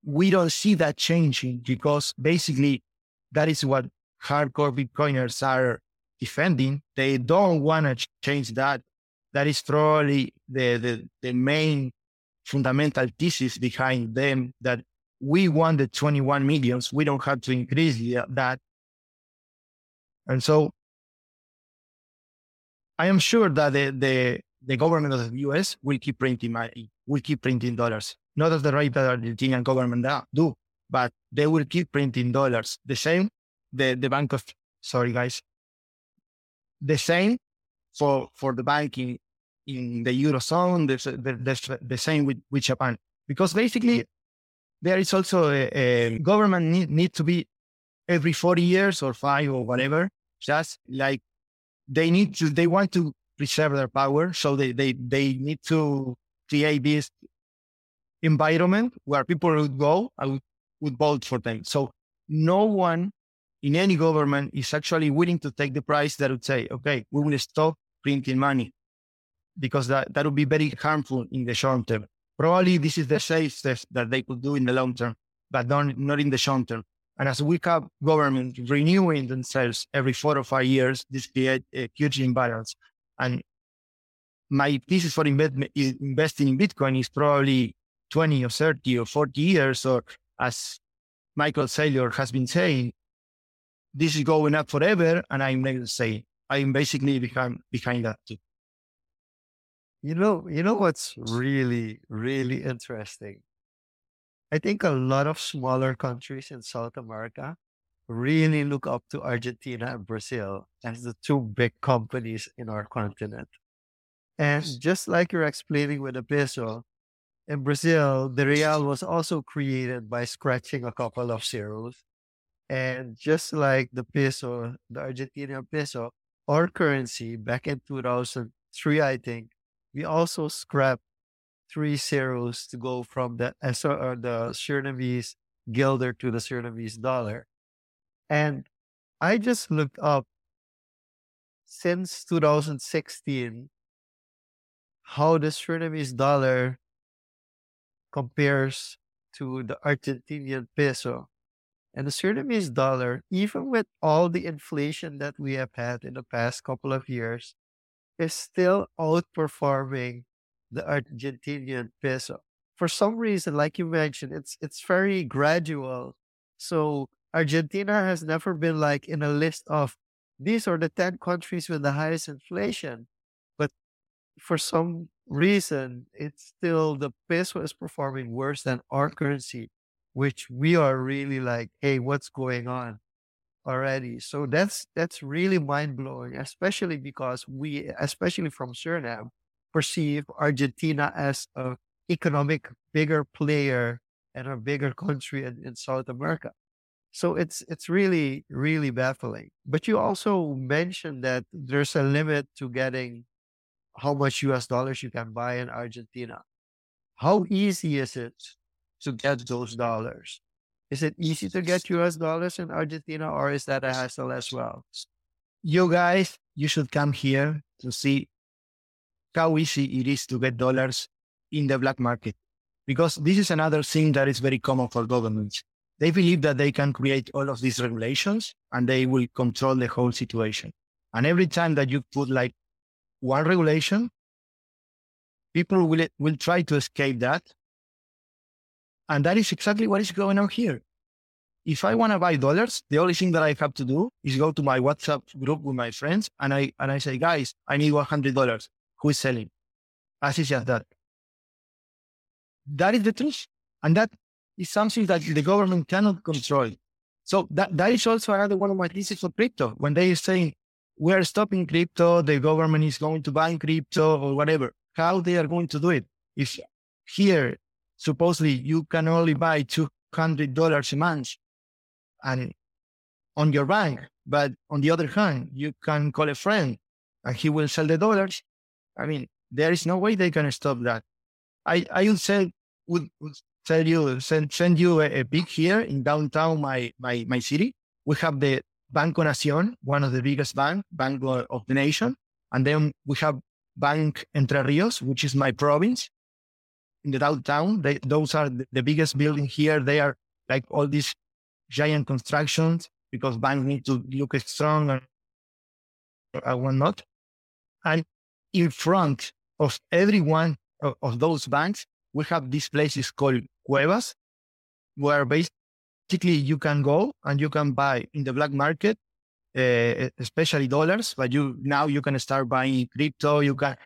We don't see that changing because basically that is what hardcore Bitcoiners are defending. They don't want to change that. That is probably the main fundamental thesis behind them, that we want the 21 millions. We don't have to increase that. And so I am sure that the government of the US will keep printing money, will keep printing dollars. Not at the rate that the Argentinian government do, but they will keep printing dollars. The same, the same for the banking in the Eurozone, the same with Japan. Because basically, there is also a government need to be every 40 years or 5 or whatever, just like they want to preserve their power. So they need to create this environment where people would go and would vote for them. So no one in any government is actually willing to take the price that would say, okay, we will stop printing money, because that would be very harmful in the short term. Probably this is the safest that they could do in the long term, but not in the short term. And as we have government renewing themselves every 4 or 5 years, this creates a huge imbalance. And my thesis for investing in Bitcoin is probably 20 or 30 or 40 years, or as Michael Saylor has been saying, this is going up forever, and I'm not saying I'm basically behind that too. You know what's really, really interesting? I think a lot of smaller countries in South America really look up to Argentina and Brazil as the two big companies in our continent. And just like you're explaining with the peso, in Brazil, the real was also created by scratching a couple of zeros. And just like the peso, the Argentinian peso, our currency back in 2003, I think, we also scrapped 3 zeros to go from the Surinamese guilder to the Surinamese dollar. And I just looked up, since 2016, how the Surinamese dollar compares to the Argentinian peso. And the Surinamese dollar, even with all the inflation that we have had in the past couple of years, is still outperforming the Argentinian peso. For some reason, like you mentioned, it's very gradual. So Argentina has never been like in a list of these are the 10 countries with the highest inflation. But for some reason, it's still the peso is performing worse than our currency, which we are really like, hey, what's going on already? So that's really mind-blowing, especially because we, especially from Suriname, perceive Argentina as an economic bigger player and a bigger country in South America. So it's really, really baffling. But you also mentioned that there's a limit to getting how much US dollars you can buy in Argentina. How easy is it to get those dollars? Is it easy to get US dollars in Argentina, or is that a hassle as well? You guys, you should come here to see how easy it is to get dollars in the black market, because this is another thing that is very common for governments. They believe that they can create all of these regulations and they will control the whole situation. And every time that you put like one regulation, people will try to escape that. And that is exactly what is going on here. If I want to buy dollars, the only thing that I have to do is go to my WhatsApp group with my friends and I say, guys, I need $100. Who is selling? As easy as that. That is the truth. And that is something that the government cannot control. So that is also another one of my thesis for crypto. When they are saying, we're stopping crypto, the government is going to ban crypto or whatever, how they are going to do it. If here, supposedly you can only buy $200 a month and on your bank, but on the other hand, you can call a friend and he will sell the dollars. I mean, there is no way they can stop that. I would send you a pic here in downtown my city. We have the Banco Nación, one of the biggest bank of the nation. And then we have Bank Entre Rios, which is my province. In the downtown, those are the biggest building here. They are like all these giant constructions because banks need to look strong and whatnot. And in front of every one of those banks, we have these places called cuevas, where basically you can go and you can buy in the black market, especially dollars, but now you can start buying crypto. You can,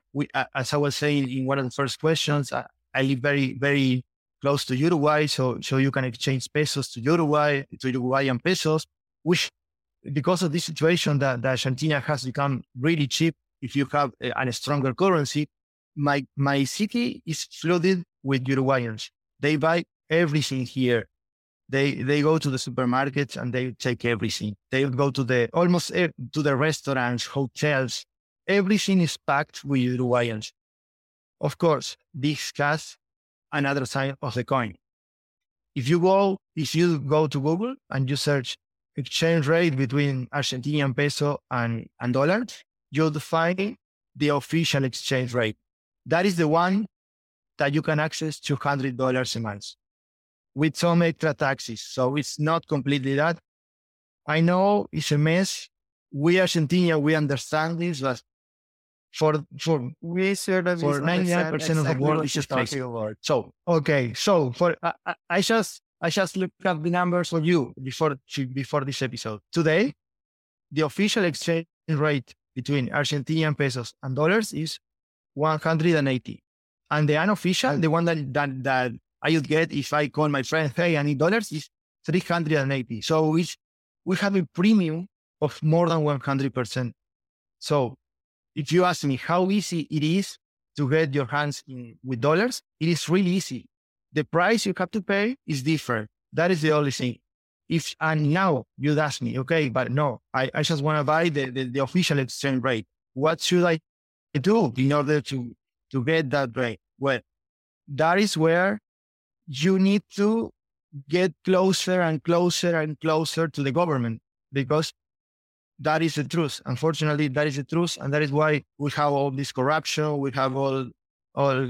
as I was saying in one of the first questions, I live very, very close to Uruguay, so you can exchange pesos to Uruguay, to Uruguayan pesos, which because of this situation that Argentina has become really cheap if you have a stronger currency, my city is flooded with Uruguayans. They buy everything here. They go to the supermarkets and they take everything. They go to the restaurants, hotels. Everything is packed with Uruguayans. Of course, this has another side of the coin. If you go to Google and you search exchange rate between Argentinian peso and dollar, you'll find the official exchange rate. That is the one that you can access $200 a month with some extra taxes. So it's not completely that. I know it's a mess. We Argentinians, we understand this, but for 99% exactly of the world, it's just crazy. I just looked up the numbers for you before this episode. Today, the official exchange rate between Argentinian pesos and dollars is 180, and the unofficial, the one that I would get if I call my friend, hey, I need dollars, is 380. So we have a premium of more than 100%. So if you ask me how easy it is to get your hands with dollars, it is really easy. The price you have to pay is different. That is the only thing. And now you'd ask me, okay, but no, I just want to buy the official exchange rate. What should I do in order to get that rate? Well, that is where you need to get closer and closer and closer to the government, because that is the truth. Unfortunately, that is the truth. And that is why we have all this corruption. We have all all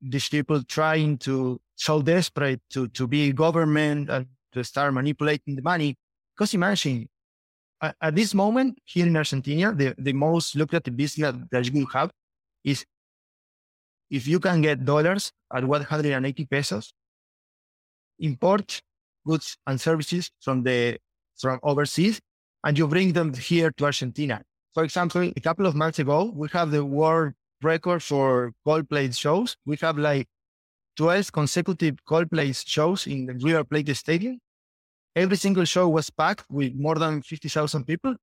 these people trying to so desperate to be government and to start manipulating the money. Because imagine, at this moment here in Argentina, the most lucrative business that you have is if you can get dollars at 180 pesos, import goods and services from overseas, and you bring them here to Argentina. For example, a couple of months ago, we have the world record for Coldplay shows. We have like 12 consecutive Coldplay shows in the River Plate Stadium. Every single show was packed with more than 50,000 people.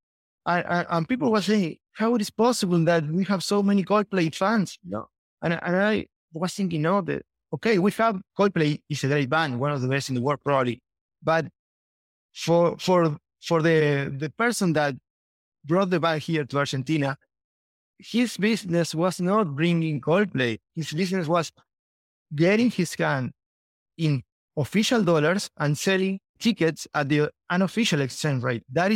And people were saying, how it is possible that we have so many Coldplay fans? No. And I was thinking, no, we have Coldplay is a great band, one of the best in the world probably. But for the person that brought the band here to Argentina, his business was not bringing Coldplay. His business was getting his hand in official dollars and selling tickets at the unofficial exchange rate. That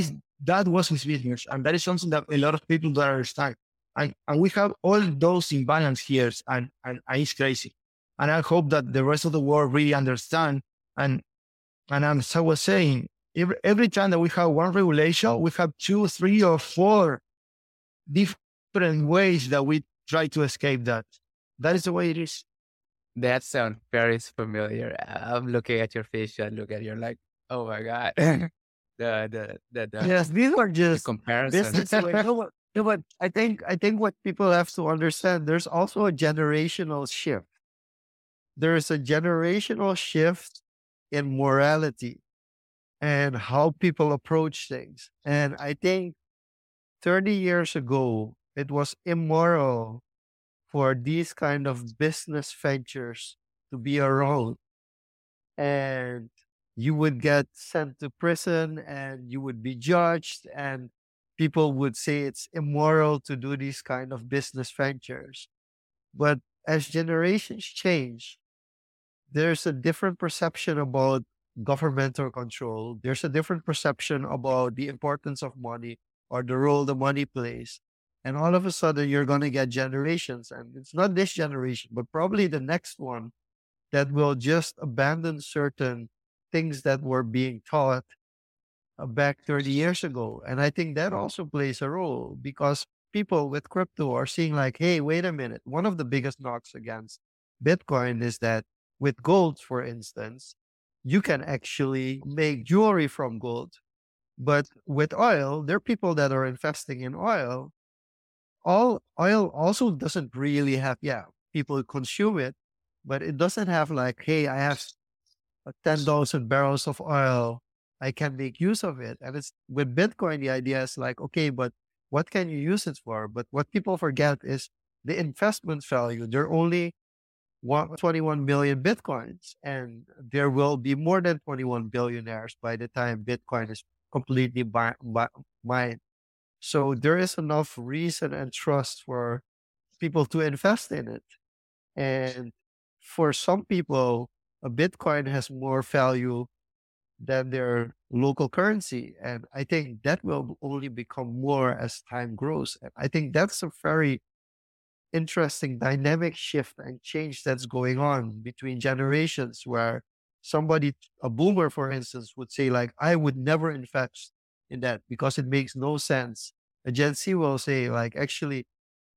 was his business. And that is something that a lot of people don't understand. And we have all those imbalance here, and it's crazy. And I hope that the rest of the world really understand. And as I was saying, every time that we have one regulation, we have 2, 3, or 4 different ways that we try to escape that. That is the way it is. That sounds very familiar. I'm looking at your face, and look at you like, oh my God. Yes, these were just comparisons. But I think what people have to understand, there's also a generational shift. There is a generational shift in morality and how people approach things. And I think 30 years ago, it was immoral for these kind of business ventures to be around, and you would get sent to prison and you would be judged, and people would say it's immoral to do these kind of business ventures. But as generations change, there's a different perception about governmental control. There's a different perception about the importance of money or the role the money plays. And all of a sudden, you're going to get generations. And it's not this generation, but probably the next one that will just abandon certain things that were being taught back 30 years ago. And I think that also plays a role, because people with crypto are seeing like, hey, wait a minute. One of the biggest knocks against Bitcoin is that with gold, for instance, you can actually make jewelry from gold. But with oil, there are people that are investing in oil. All oil also doesn't really have, people consume it, but it doesn't have like, hey, I have 10,000 barrels of oil. I can make use of it. And it's with Bitcoin, the idea is like, okay, but what can you use it for? But what people forget is the investment value. There are only 21 million Bitcoins, and there will be more than 21 billionaires by the time Bitcoin is completely mined. So there is enough reason and trust for people to invest in it. And for some people, a Bitcoin has more value than their local currency. And I think that will only become more as time grows. And I think that's a very interesting dynamic shift and change that's going on between generations, where somebody, a boomer, for instance, would say like, I would never invest in that because it makes no sense. A Gen Z will say like, actually,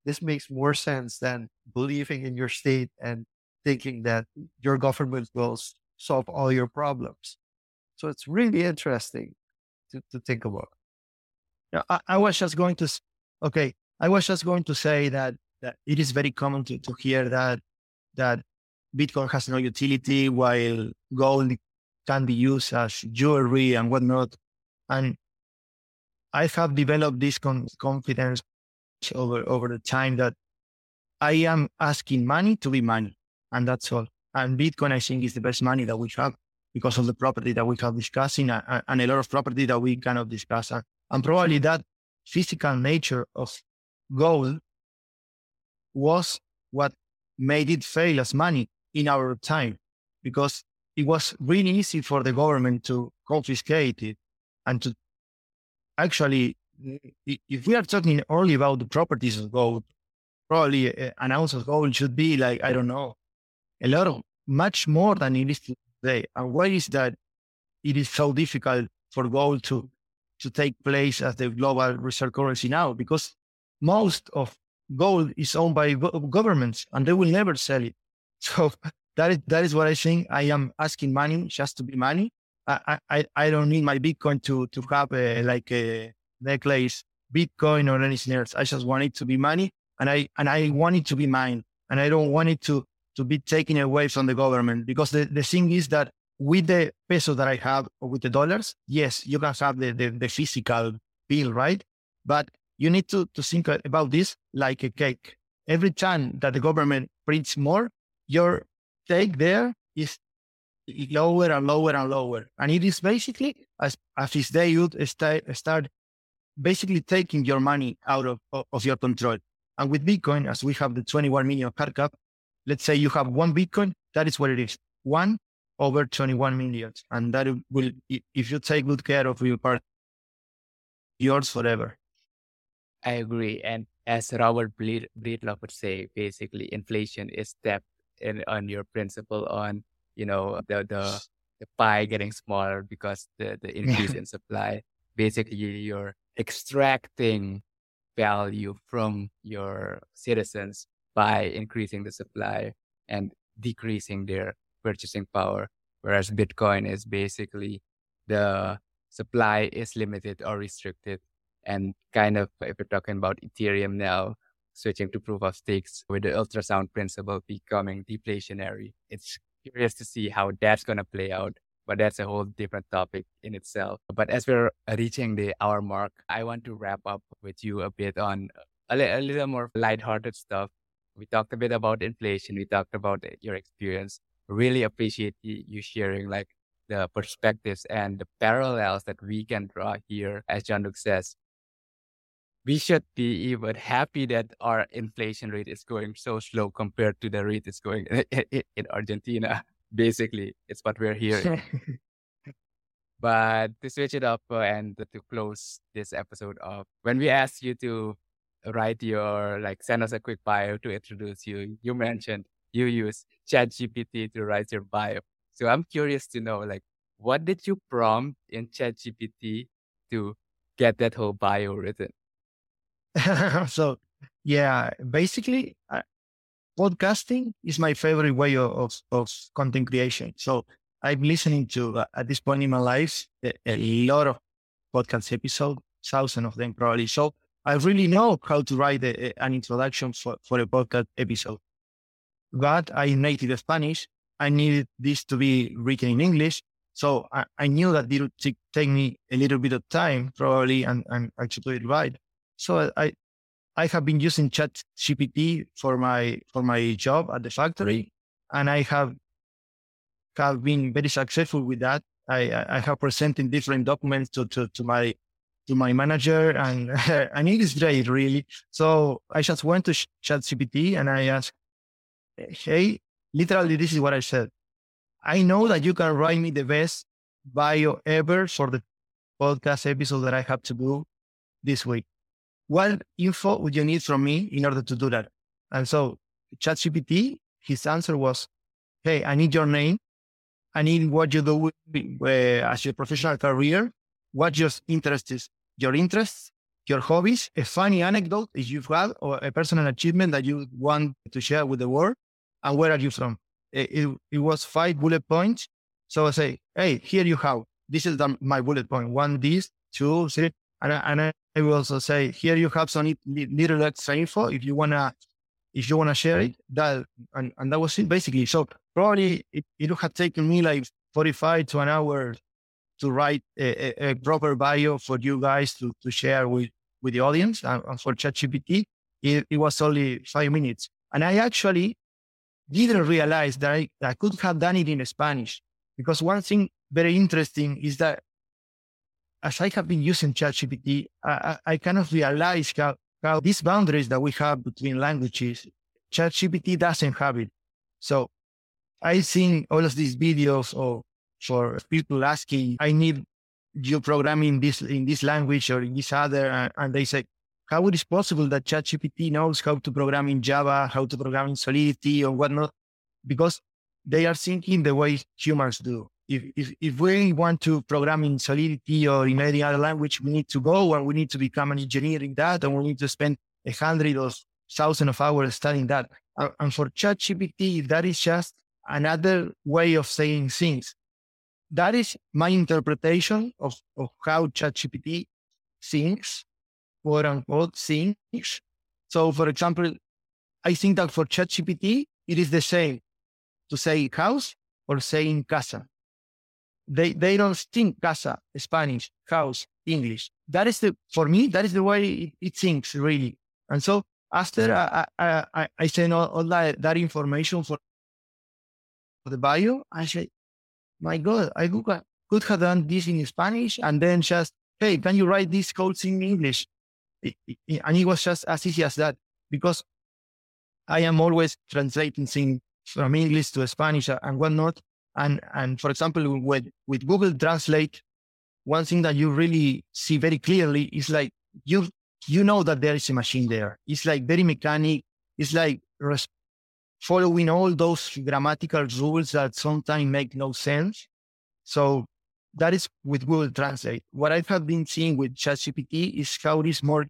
this makes more sense than believing in your state and thinking that your government will solve all your problems. So it's really interesting to think about. Yeah, I was just going to say that it is very common to hear that Bitcoin has no utility while gold can be used as jewelry and whatnot. And I have developed this confidence over the time that I am asking money to be money, and that's all. And Bitcoin, I think, is the best money that we have because of the property that we have discussing and a lot of property that we cannot discuss. And probably that physical nature of gold was what made it fail as money in our time, because it was really easy for the government to confiscate it. And to actually, if we are talking only about the properties of gold, probably an ounce of gold should be like, I don't know, a lot of, much more than it is today. And why is that it is so difficult for gold to take place as the global reserve currency now? Because most of gold is owned by governments and they will never sell it. So that is what I think. I am asking money just to be money. I don't need my Bitcoin to have a necklace Bitcoin or anything else. I just want it to be money, and I want it to be mine, and I don't want it to be taken away from the government. Because the thing is that with the peso that I have, or with the dollars, yes, you can have the physical bill, right? But you need to think about this like a cake. Every time that the government prints more, your take there is lower and lower and lower. And it is basically as if they would start basically taking your money out of your control. And with Bitcoin, as we have the 21 million hard cap, let's say you have one Bitcoin, that is what it is. 1/21 million. And that will, if you take good care of your part, yours forever. I agree. And as Robert Breedlove would say, basically inflation is stepped in on your principle on, you know, the pie getting smaller because the increase in supply. Basically, you're extracting value from your citizens by increasing the supply and decreasing their purchasing power, whereas Bitcoin is basically the supply is limited or restricted. And kind of, if we're talking about Ethereum now, switching to proof of stakes with the ultrasound principle becoming deflationary. It's curious to see how that's going to play out, but that's a whole different topic in itself. But as we're reaching the hour mark, I want to wrap up with you a bit on a little more lighthearted stuff. We talked a bit about inflation. We talked about your experience. Really appreciate you sharing like the perspectives and the parallels that we can draw here. As Jean-Luc says, we should be even happy that our inflation rate is going so slow compared to the rate it's going in Argentina. Basically, it's what we're hearing. But to switch it up and to close this episode off, when we asked you to write your, like, send us a quick bio to introduce you, you mentioned you use ChatGPT to write your bio. So I'm curious to know, like, what did you prompt in ChatGPT to get that whole bio written? So, yeah, basically, podcasting is my favorite way of content creation. So I'm listening to, at this point in my life, a lot of podcast episodes, thousands of them probably. So I really know how to write an introduction for a podcast episode. But I'm native Spanish. I needed this to be written in English. So I knew that it would take me a little bit of time, probably, and actually do it right. So I have been using ChatGPT for my job at the factory, and I have been very successful with that. I have presented different documents to my manager, and and it is great, really. So I just went to ChatGPT and I asked, hey, literally, this is what I said. I know that you can write me the best bio ever for the podcast episode that I have to do this week. What info would you need from me in order to do that? And so ChatGPT, his answer was, hey, I need your name. I need what you do as your professional career, what your interest is, your hobbies, a funny anecdote if you've had, or a personal achievement that you want to share with the world, and where are you from? It was 5 bullet points. So I say, hey, here you have. This is my bullet point. 1, this, 2, 3. And I will also say, here you have some little extra info if you wanna share it. That and that was it basically. So probably it would have taken me like 45 to an hour to write a proper bio for you guys to share with the audience. And for ChatGPT, it was only 5 minutes. And I actually didn't realize that I could have done it in Spanish, because one thing very interesting is that as I have been using ChatGPT, I kind of realize how these boundaries that we have between languages, ChatGPT doesn't have it. So I've seen all of these videos for people asking, I need you programming this in this language or in this other, and they say, how it is possible that ChatGPT knows how to program in Java, how to program in Solidity or whatnot, because they are thinking the way humans do. If we want to program in Solidity or in any other language, we need to go and we need to become an engineer in that, and we need to spend 100 or thousands of hours studying that. And for ChatGPT, that is just another way of saying things. That is my interpretation of how ChatGPT thinks, quote unquote, thinks. So, for example, I think that for ChatGPT, it is the same to say house or saying casa. They don't think casa, Spanish, house, English. That is for me, that is the way it thinks, really. And so after I send all that information for the bio, I say, my God, I could have done this in Spanish and then just, hey, can you write these codes in English? And it was just as easy as that, because I am always translating things from English to Spanish and whatnot. And for example, with Google Translate, one thing that you really see very clearly is like, you know that there is a machine there. It's like very mechanic. It's like following all those grammatical rules that sometimes make no sense. So that is with Google Translate. What I have been seeing with ChatGPT is how it is more,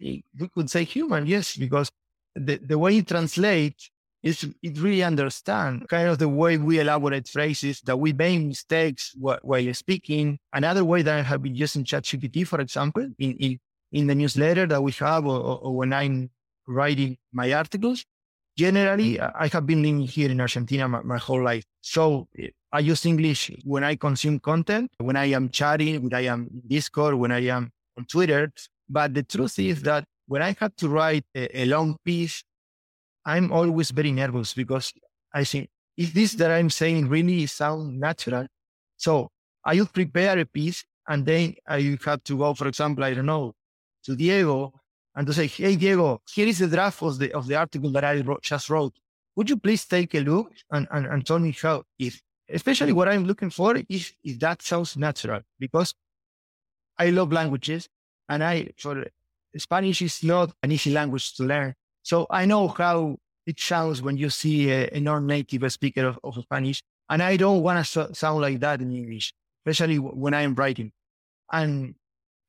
we could say human, yes, because the way it translates, it really understands kind of the way we elaborate phrases, that we make mistakes while speaking. Another way that I have been using ChatGPT, for example, in the newsletter that we have or when I'm writing my articles, generally, I have been living here in Argentina my whole life. So I use English when I consume content, when I am chatting, when I am in Discord, when I am on Twitter. But the truth is that when I have to write a long piece, I'm always very nervous because I think, is this that I'm saying really sound natural? So I would prepare a piece and then I have to go, for example, I don't know, to Diego and to say, hey, Diego, here is the draft of the article that I just wrote. Would you please take a look and tell me how, especially what I'm looking for is if that sounds natural, because I love languages and Spanish is not an easy language to learn. So I know how it sounds when you see a non-native speaker of Spanish, and I don't want to sound like that in English, especially when I'm writing. And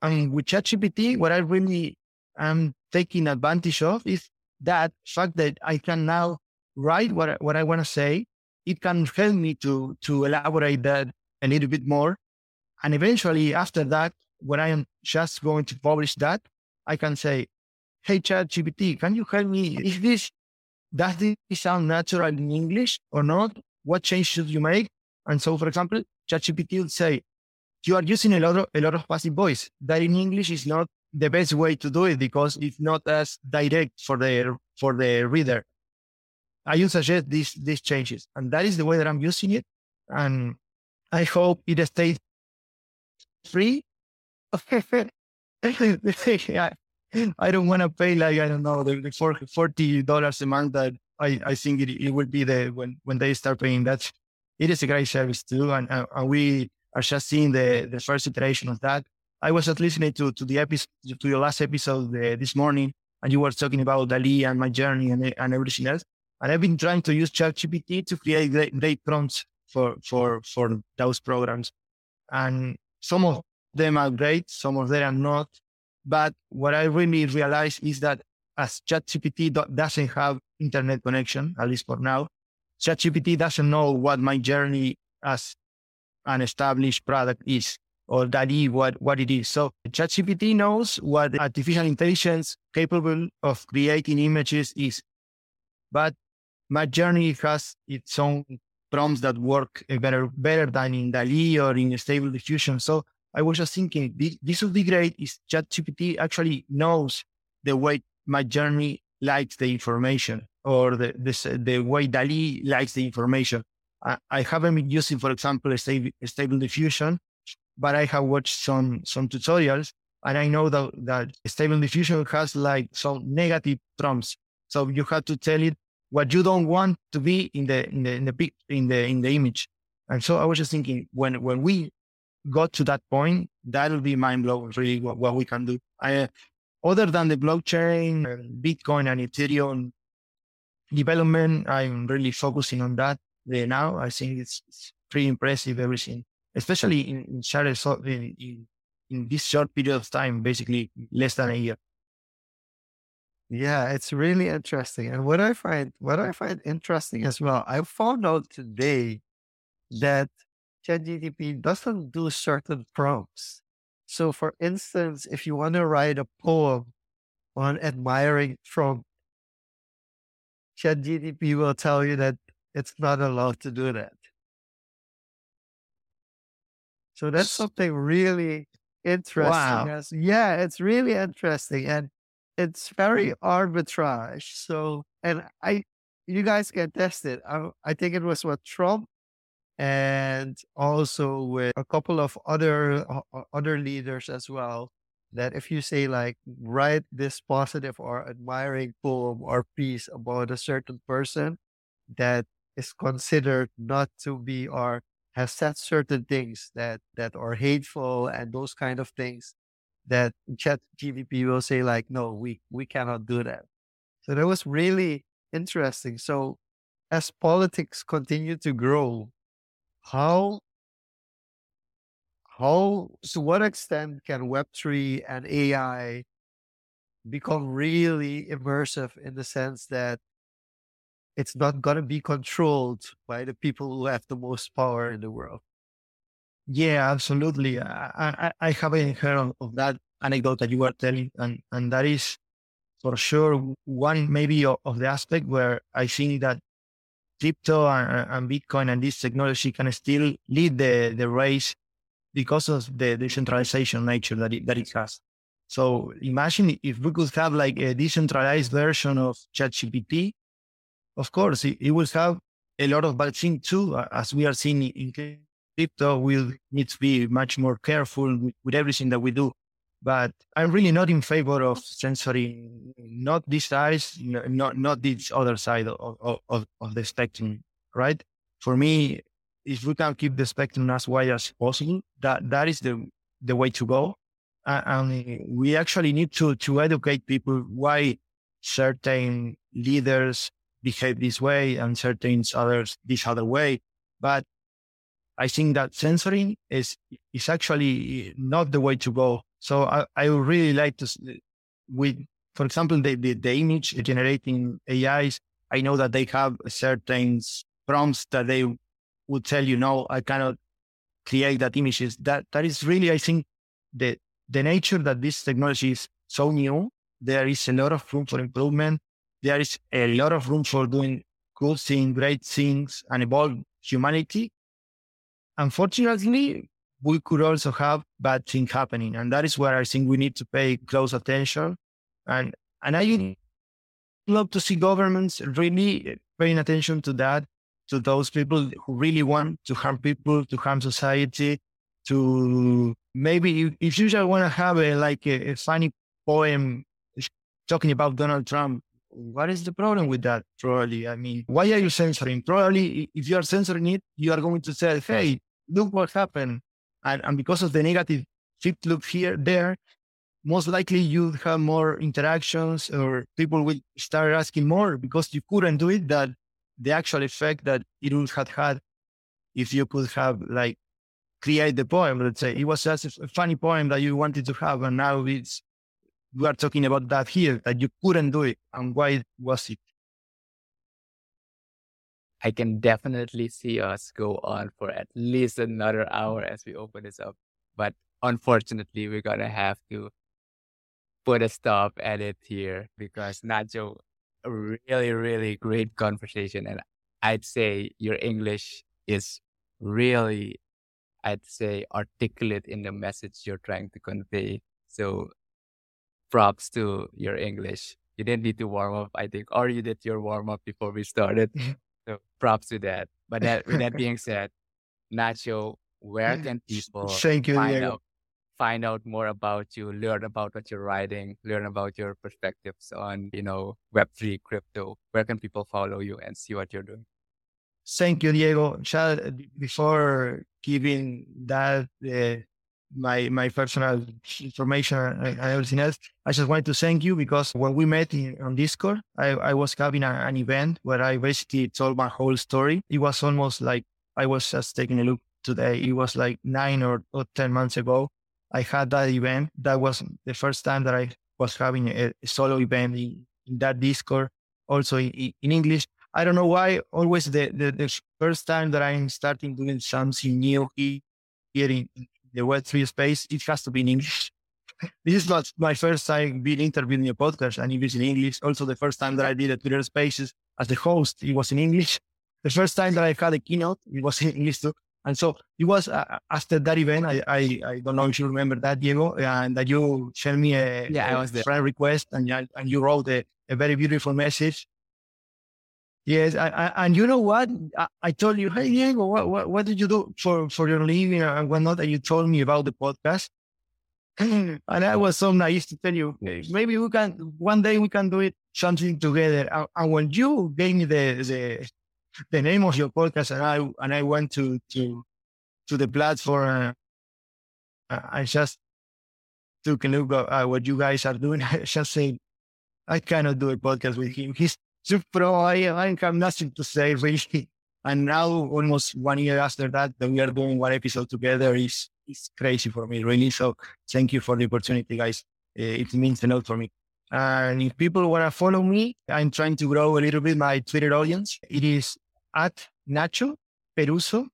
with ChatGPT, what I really am taking advantage of is that fact that I can now write what I want to say. It can help me to elaborate that a little bit more. And eventually after that, when I am just going to publish that, I can say, hey, ChatGPT, can you help me? Does this sound natural in English or not? What change should you make? And so, for example, ChatGPT will say, you are using a lot of passive voice. That in English is not the best way to do it because it's not as direct for the reader. I would suggest these changes. And that is the way that I'm using it. And I hope it stays free. I don't want to pay like, I don't know, the $40 a month that I think it will be when they start paying that. It is a great service too. And we are just seeing the first iteration of that. I was just listening to the episode, to your last episode this morning, and you were talking about DALI and my journey and everything else. And I've been trying to use ChatGPT to create great prompts for those programs. And some of them are great, some of them are not. But what I really realized is that as ChatGPT doesn't have internet connection, at least for now, ChatGPT doesn't know what my journey as an established product is, or DALI what it is. So ChatGPT knows what artificial intelligence capable of creating images is. But my journey has its own prompts that work better than in DALI or in Stable Diffusion. So I was just thinking, this would be great if ChatGPT actually knows the way my journey likes the information, or the way DALI likes the information. I haven't been using, for example, Stable Diffusion, but I have watched some tutorials, and I know that Stable Diffusion has like some negative prompts. So you have to tell it what you don't want to be in the image. And so I was just thinking, when we got to that point, that'll be mind blowing, really, what we can do. I Other than the blockchain, Bitcoin and Ethereum development, I'm really focusing on that now. I think it's pretty impressive, everything, especially in this short period of time, basically less than a year. Yeah, it's really interesting. And what I find interesting as well, I found out today that ChatGPT doesn't do certain prompts. So for instance, if you want to write a poem on admiring Trump, ChatGPT will tell you that it's not allowed to do that. So that's something really interesting. Wow. Yeah, it's really interesting. And it's very arbitrage. So, and you guys can test it. I think it was with Trump and also with a couple of other leaders as well, that if you say like, write this positive or admiring poem or piece about a certain person that is considered not to be, or has said certain things that are hateful and those kind of things, that ChatGPT will say like, no, we cannot do that. So that was really interesting. So as politics continue to grow, to what extent can Web3 and AI become really immersive in the sense that it's not going to be controlled by the people who have the most power in the world? Yeah, absolutely. I haven't heard of that anecdote that you were telling, and that is for sure one maybe of the aspect where I think that crypto and Bitcoin and this technology can still lead the race because of the decentralization nature that it has. So imagine if we could have like a decentralized version of ChatGPT. Of course, it will have a lot of bad things too, as we are seeing in crypto. We'll need to be much more careful with everything that we do. But I'm really not in favor of censoring, not this side, not this other side of the spectrum, right? For me, if we can keep the spectrum as wide as possible, that is the way to go. And we actually need to educate people why certain leaders behave this way and certain others this other way. But I think that censoring is actually not the way to go. So I would really like to, for example, the image generating AIs, I know that they have certain prompts that they would tell you, no, I cannot create that images. That is really, I think, the nature that this technology is so new. There is a lot of room for improvement. There is a lot of room for doing cool things, great things, and evolve humanity. Unfortunately, we could also have bad things happening. And that is where I think we need to pay close attention. And I love to see governments really paying attention to that, to those people who really want to harm people, to harm society, to maybe if you just want to have a funny poem talking about Donald Trump, what is the problem with that? Probably, I mean, why are you censoring? Probably if you are censoring it, you are going to say, hey, look what happened. And because of the negative flip-flop there, most likely you have more interactions or people will start asking more because you couldn't do it, that the actual effect that it would have had if you could have like create the poem. Let's say it was just a funny poem that you wanted to have, and now we are talking about that here, that you couldn't do it, and why was it? I can definitely see us go on for at least another hour as we open this up. But unfortunately, we're going to have to put a stop at it here, because Nacho, a really, really great conversation. And I'd say your English is really, articulate in the message you're trying to convey. So props to your English. You didn't need to warm up, I think, or you did your warm up before we started. So props to that. But with that being said, Nacho, where can people find out more about you, learn about what you're writing, learn about your perspectives on, Web3 crypto? Where can people follow you and see what you're doing? Thank you, Diego. Before giving that my personal information and everything else. I just wanted to thank you because when we met on Discord, I was having an event where I basically told my whole story. It was almost like, I was just taking a look today. It was like 9 or 10 months ago. I had that event. That was the first time that I was having a solo event in that Discord, also in English. I don't know why always the first time that I'm starting doing something new here in the Web3 space, it has to be in English. This is not my first time being interviewed in a podcast, and it was in English. Also, the first time that I did a Twitter Spaces as the host, it was in English. The first time that I had a keynote, it was in English too. And so it was after that event, I don't know if you remember that, Diego, and that you sent me a friend request and you wrote a very beautiful message. Yes, and you know what? I told you, hey, Diego, what did you do for your living and whatnot? And you told me about the podcast. And I was so naive to tell you, maybe one day we can do it something together. And when you gave me the name of your podcast, and I went to the platform, I just took a look at what you guys are doing. I just said, I cannot do a podcast with him. He's pro, I have nothing to say really. And now almost 1 year after that we are doing one episode together is crazy for me really. So thank you for the opportunity, guys. It means a lot for me. And if people want to follow me, I'm trying to grow a little bit my Twitter audience. It is at Nacho Peruzzo.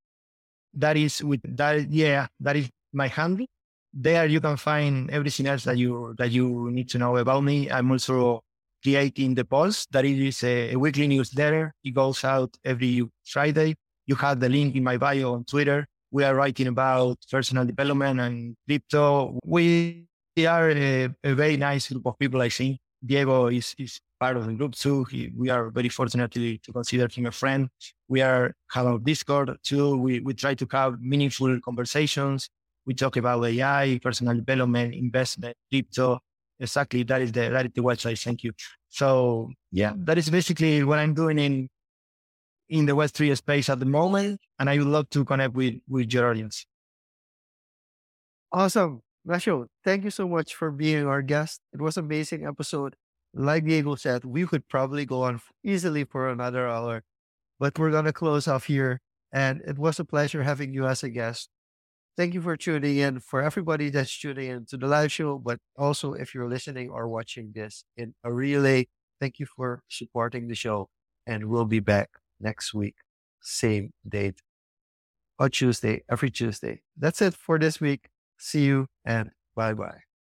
That is with that. Yeah, that is my handle. There you can find everything else that you need to know about me. I'm also creating the Pulse, that it is a weekly newsletter. It goes out every Friday. You have the link in my bio on Twitter. We are writing about personal development and crypto. We are a very nice group of people, I think. Diego is part of the group too. We are very fortunate to consider him a friend. We have our Discord too. We try to have meaningful conversations. We talk about AI, personal development, investment, crypto. Exactly. That is the website. Thank you. So yeah, that is basically what I'm doing in the Web3 space at the moment. And I would love to connect with your audience. Awesome. Ignacio, thank you so much for being our guest. It was an amazing episode. Like Diego said, we could probably go on easily for another hour, but we're going to close off here. And it was a pleasure having you as a guest. Thank you for tuning in, for everybody that's tuning in to the live show, but also if you're listening or watching this in a relay, thank you for supporting the show. And we'll be back next week, same date, every Tuesday. That's it for this week. See you and bye-bye.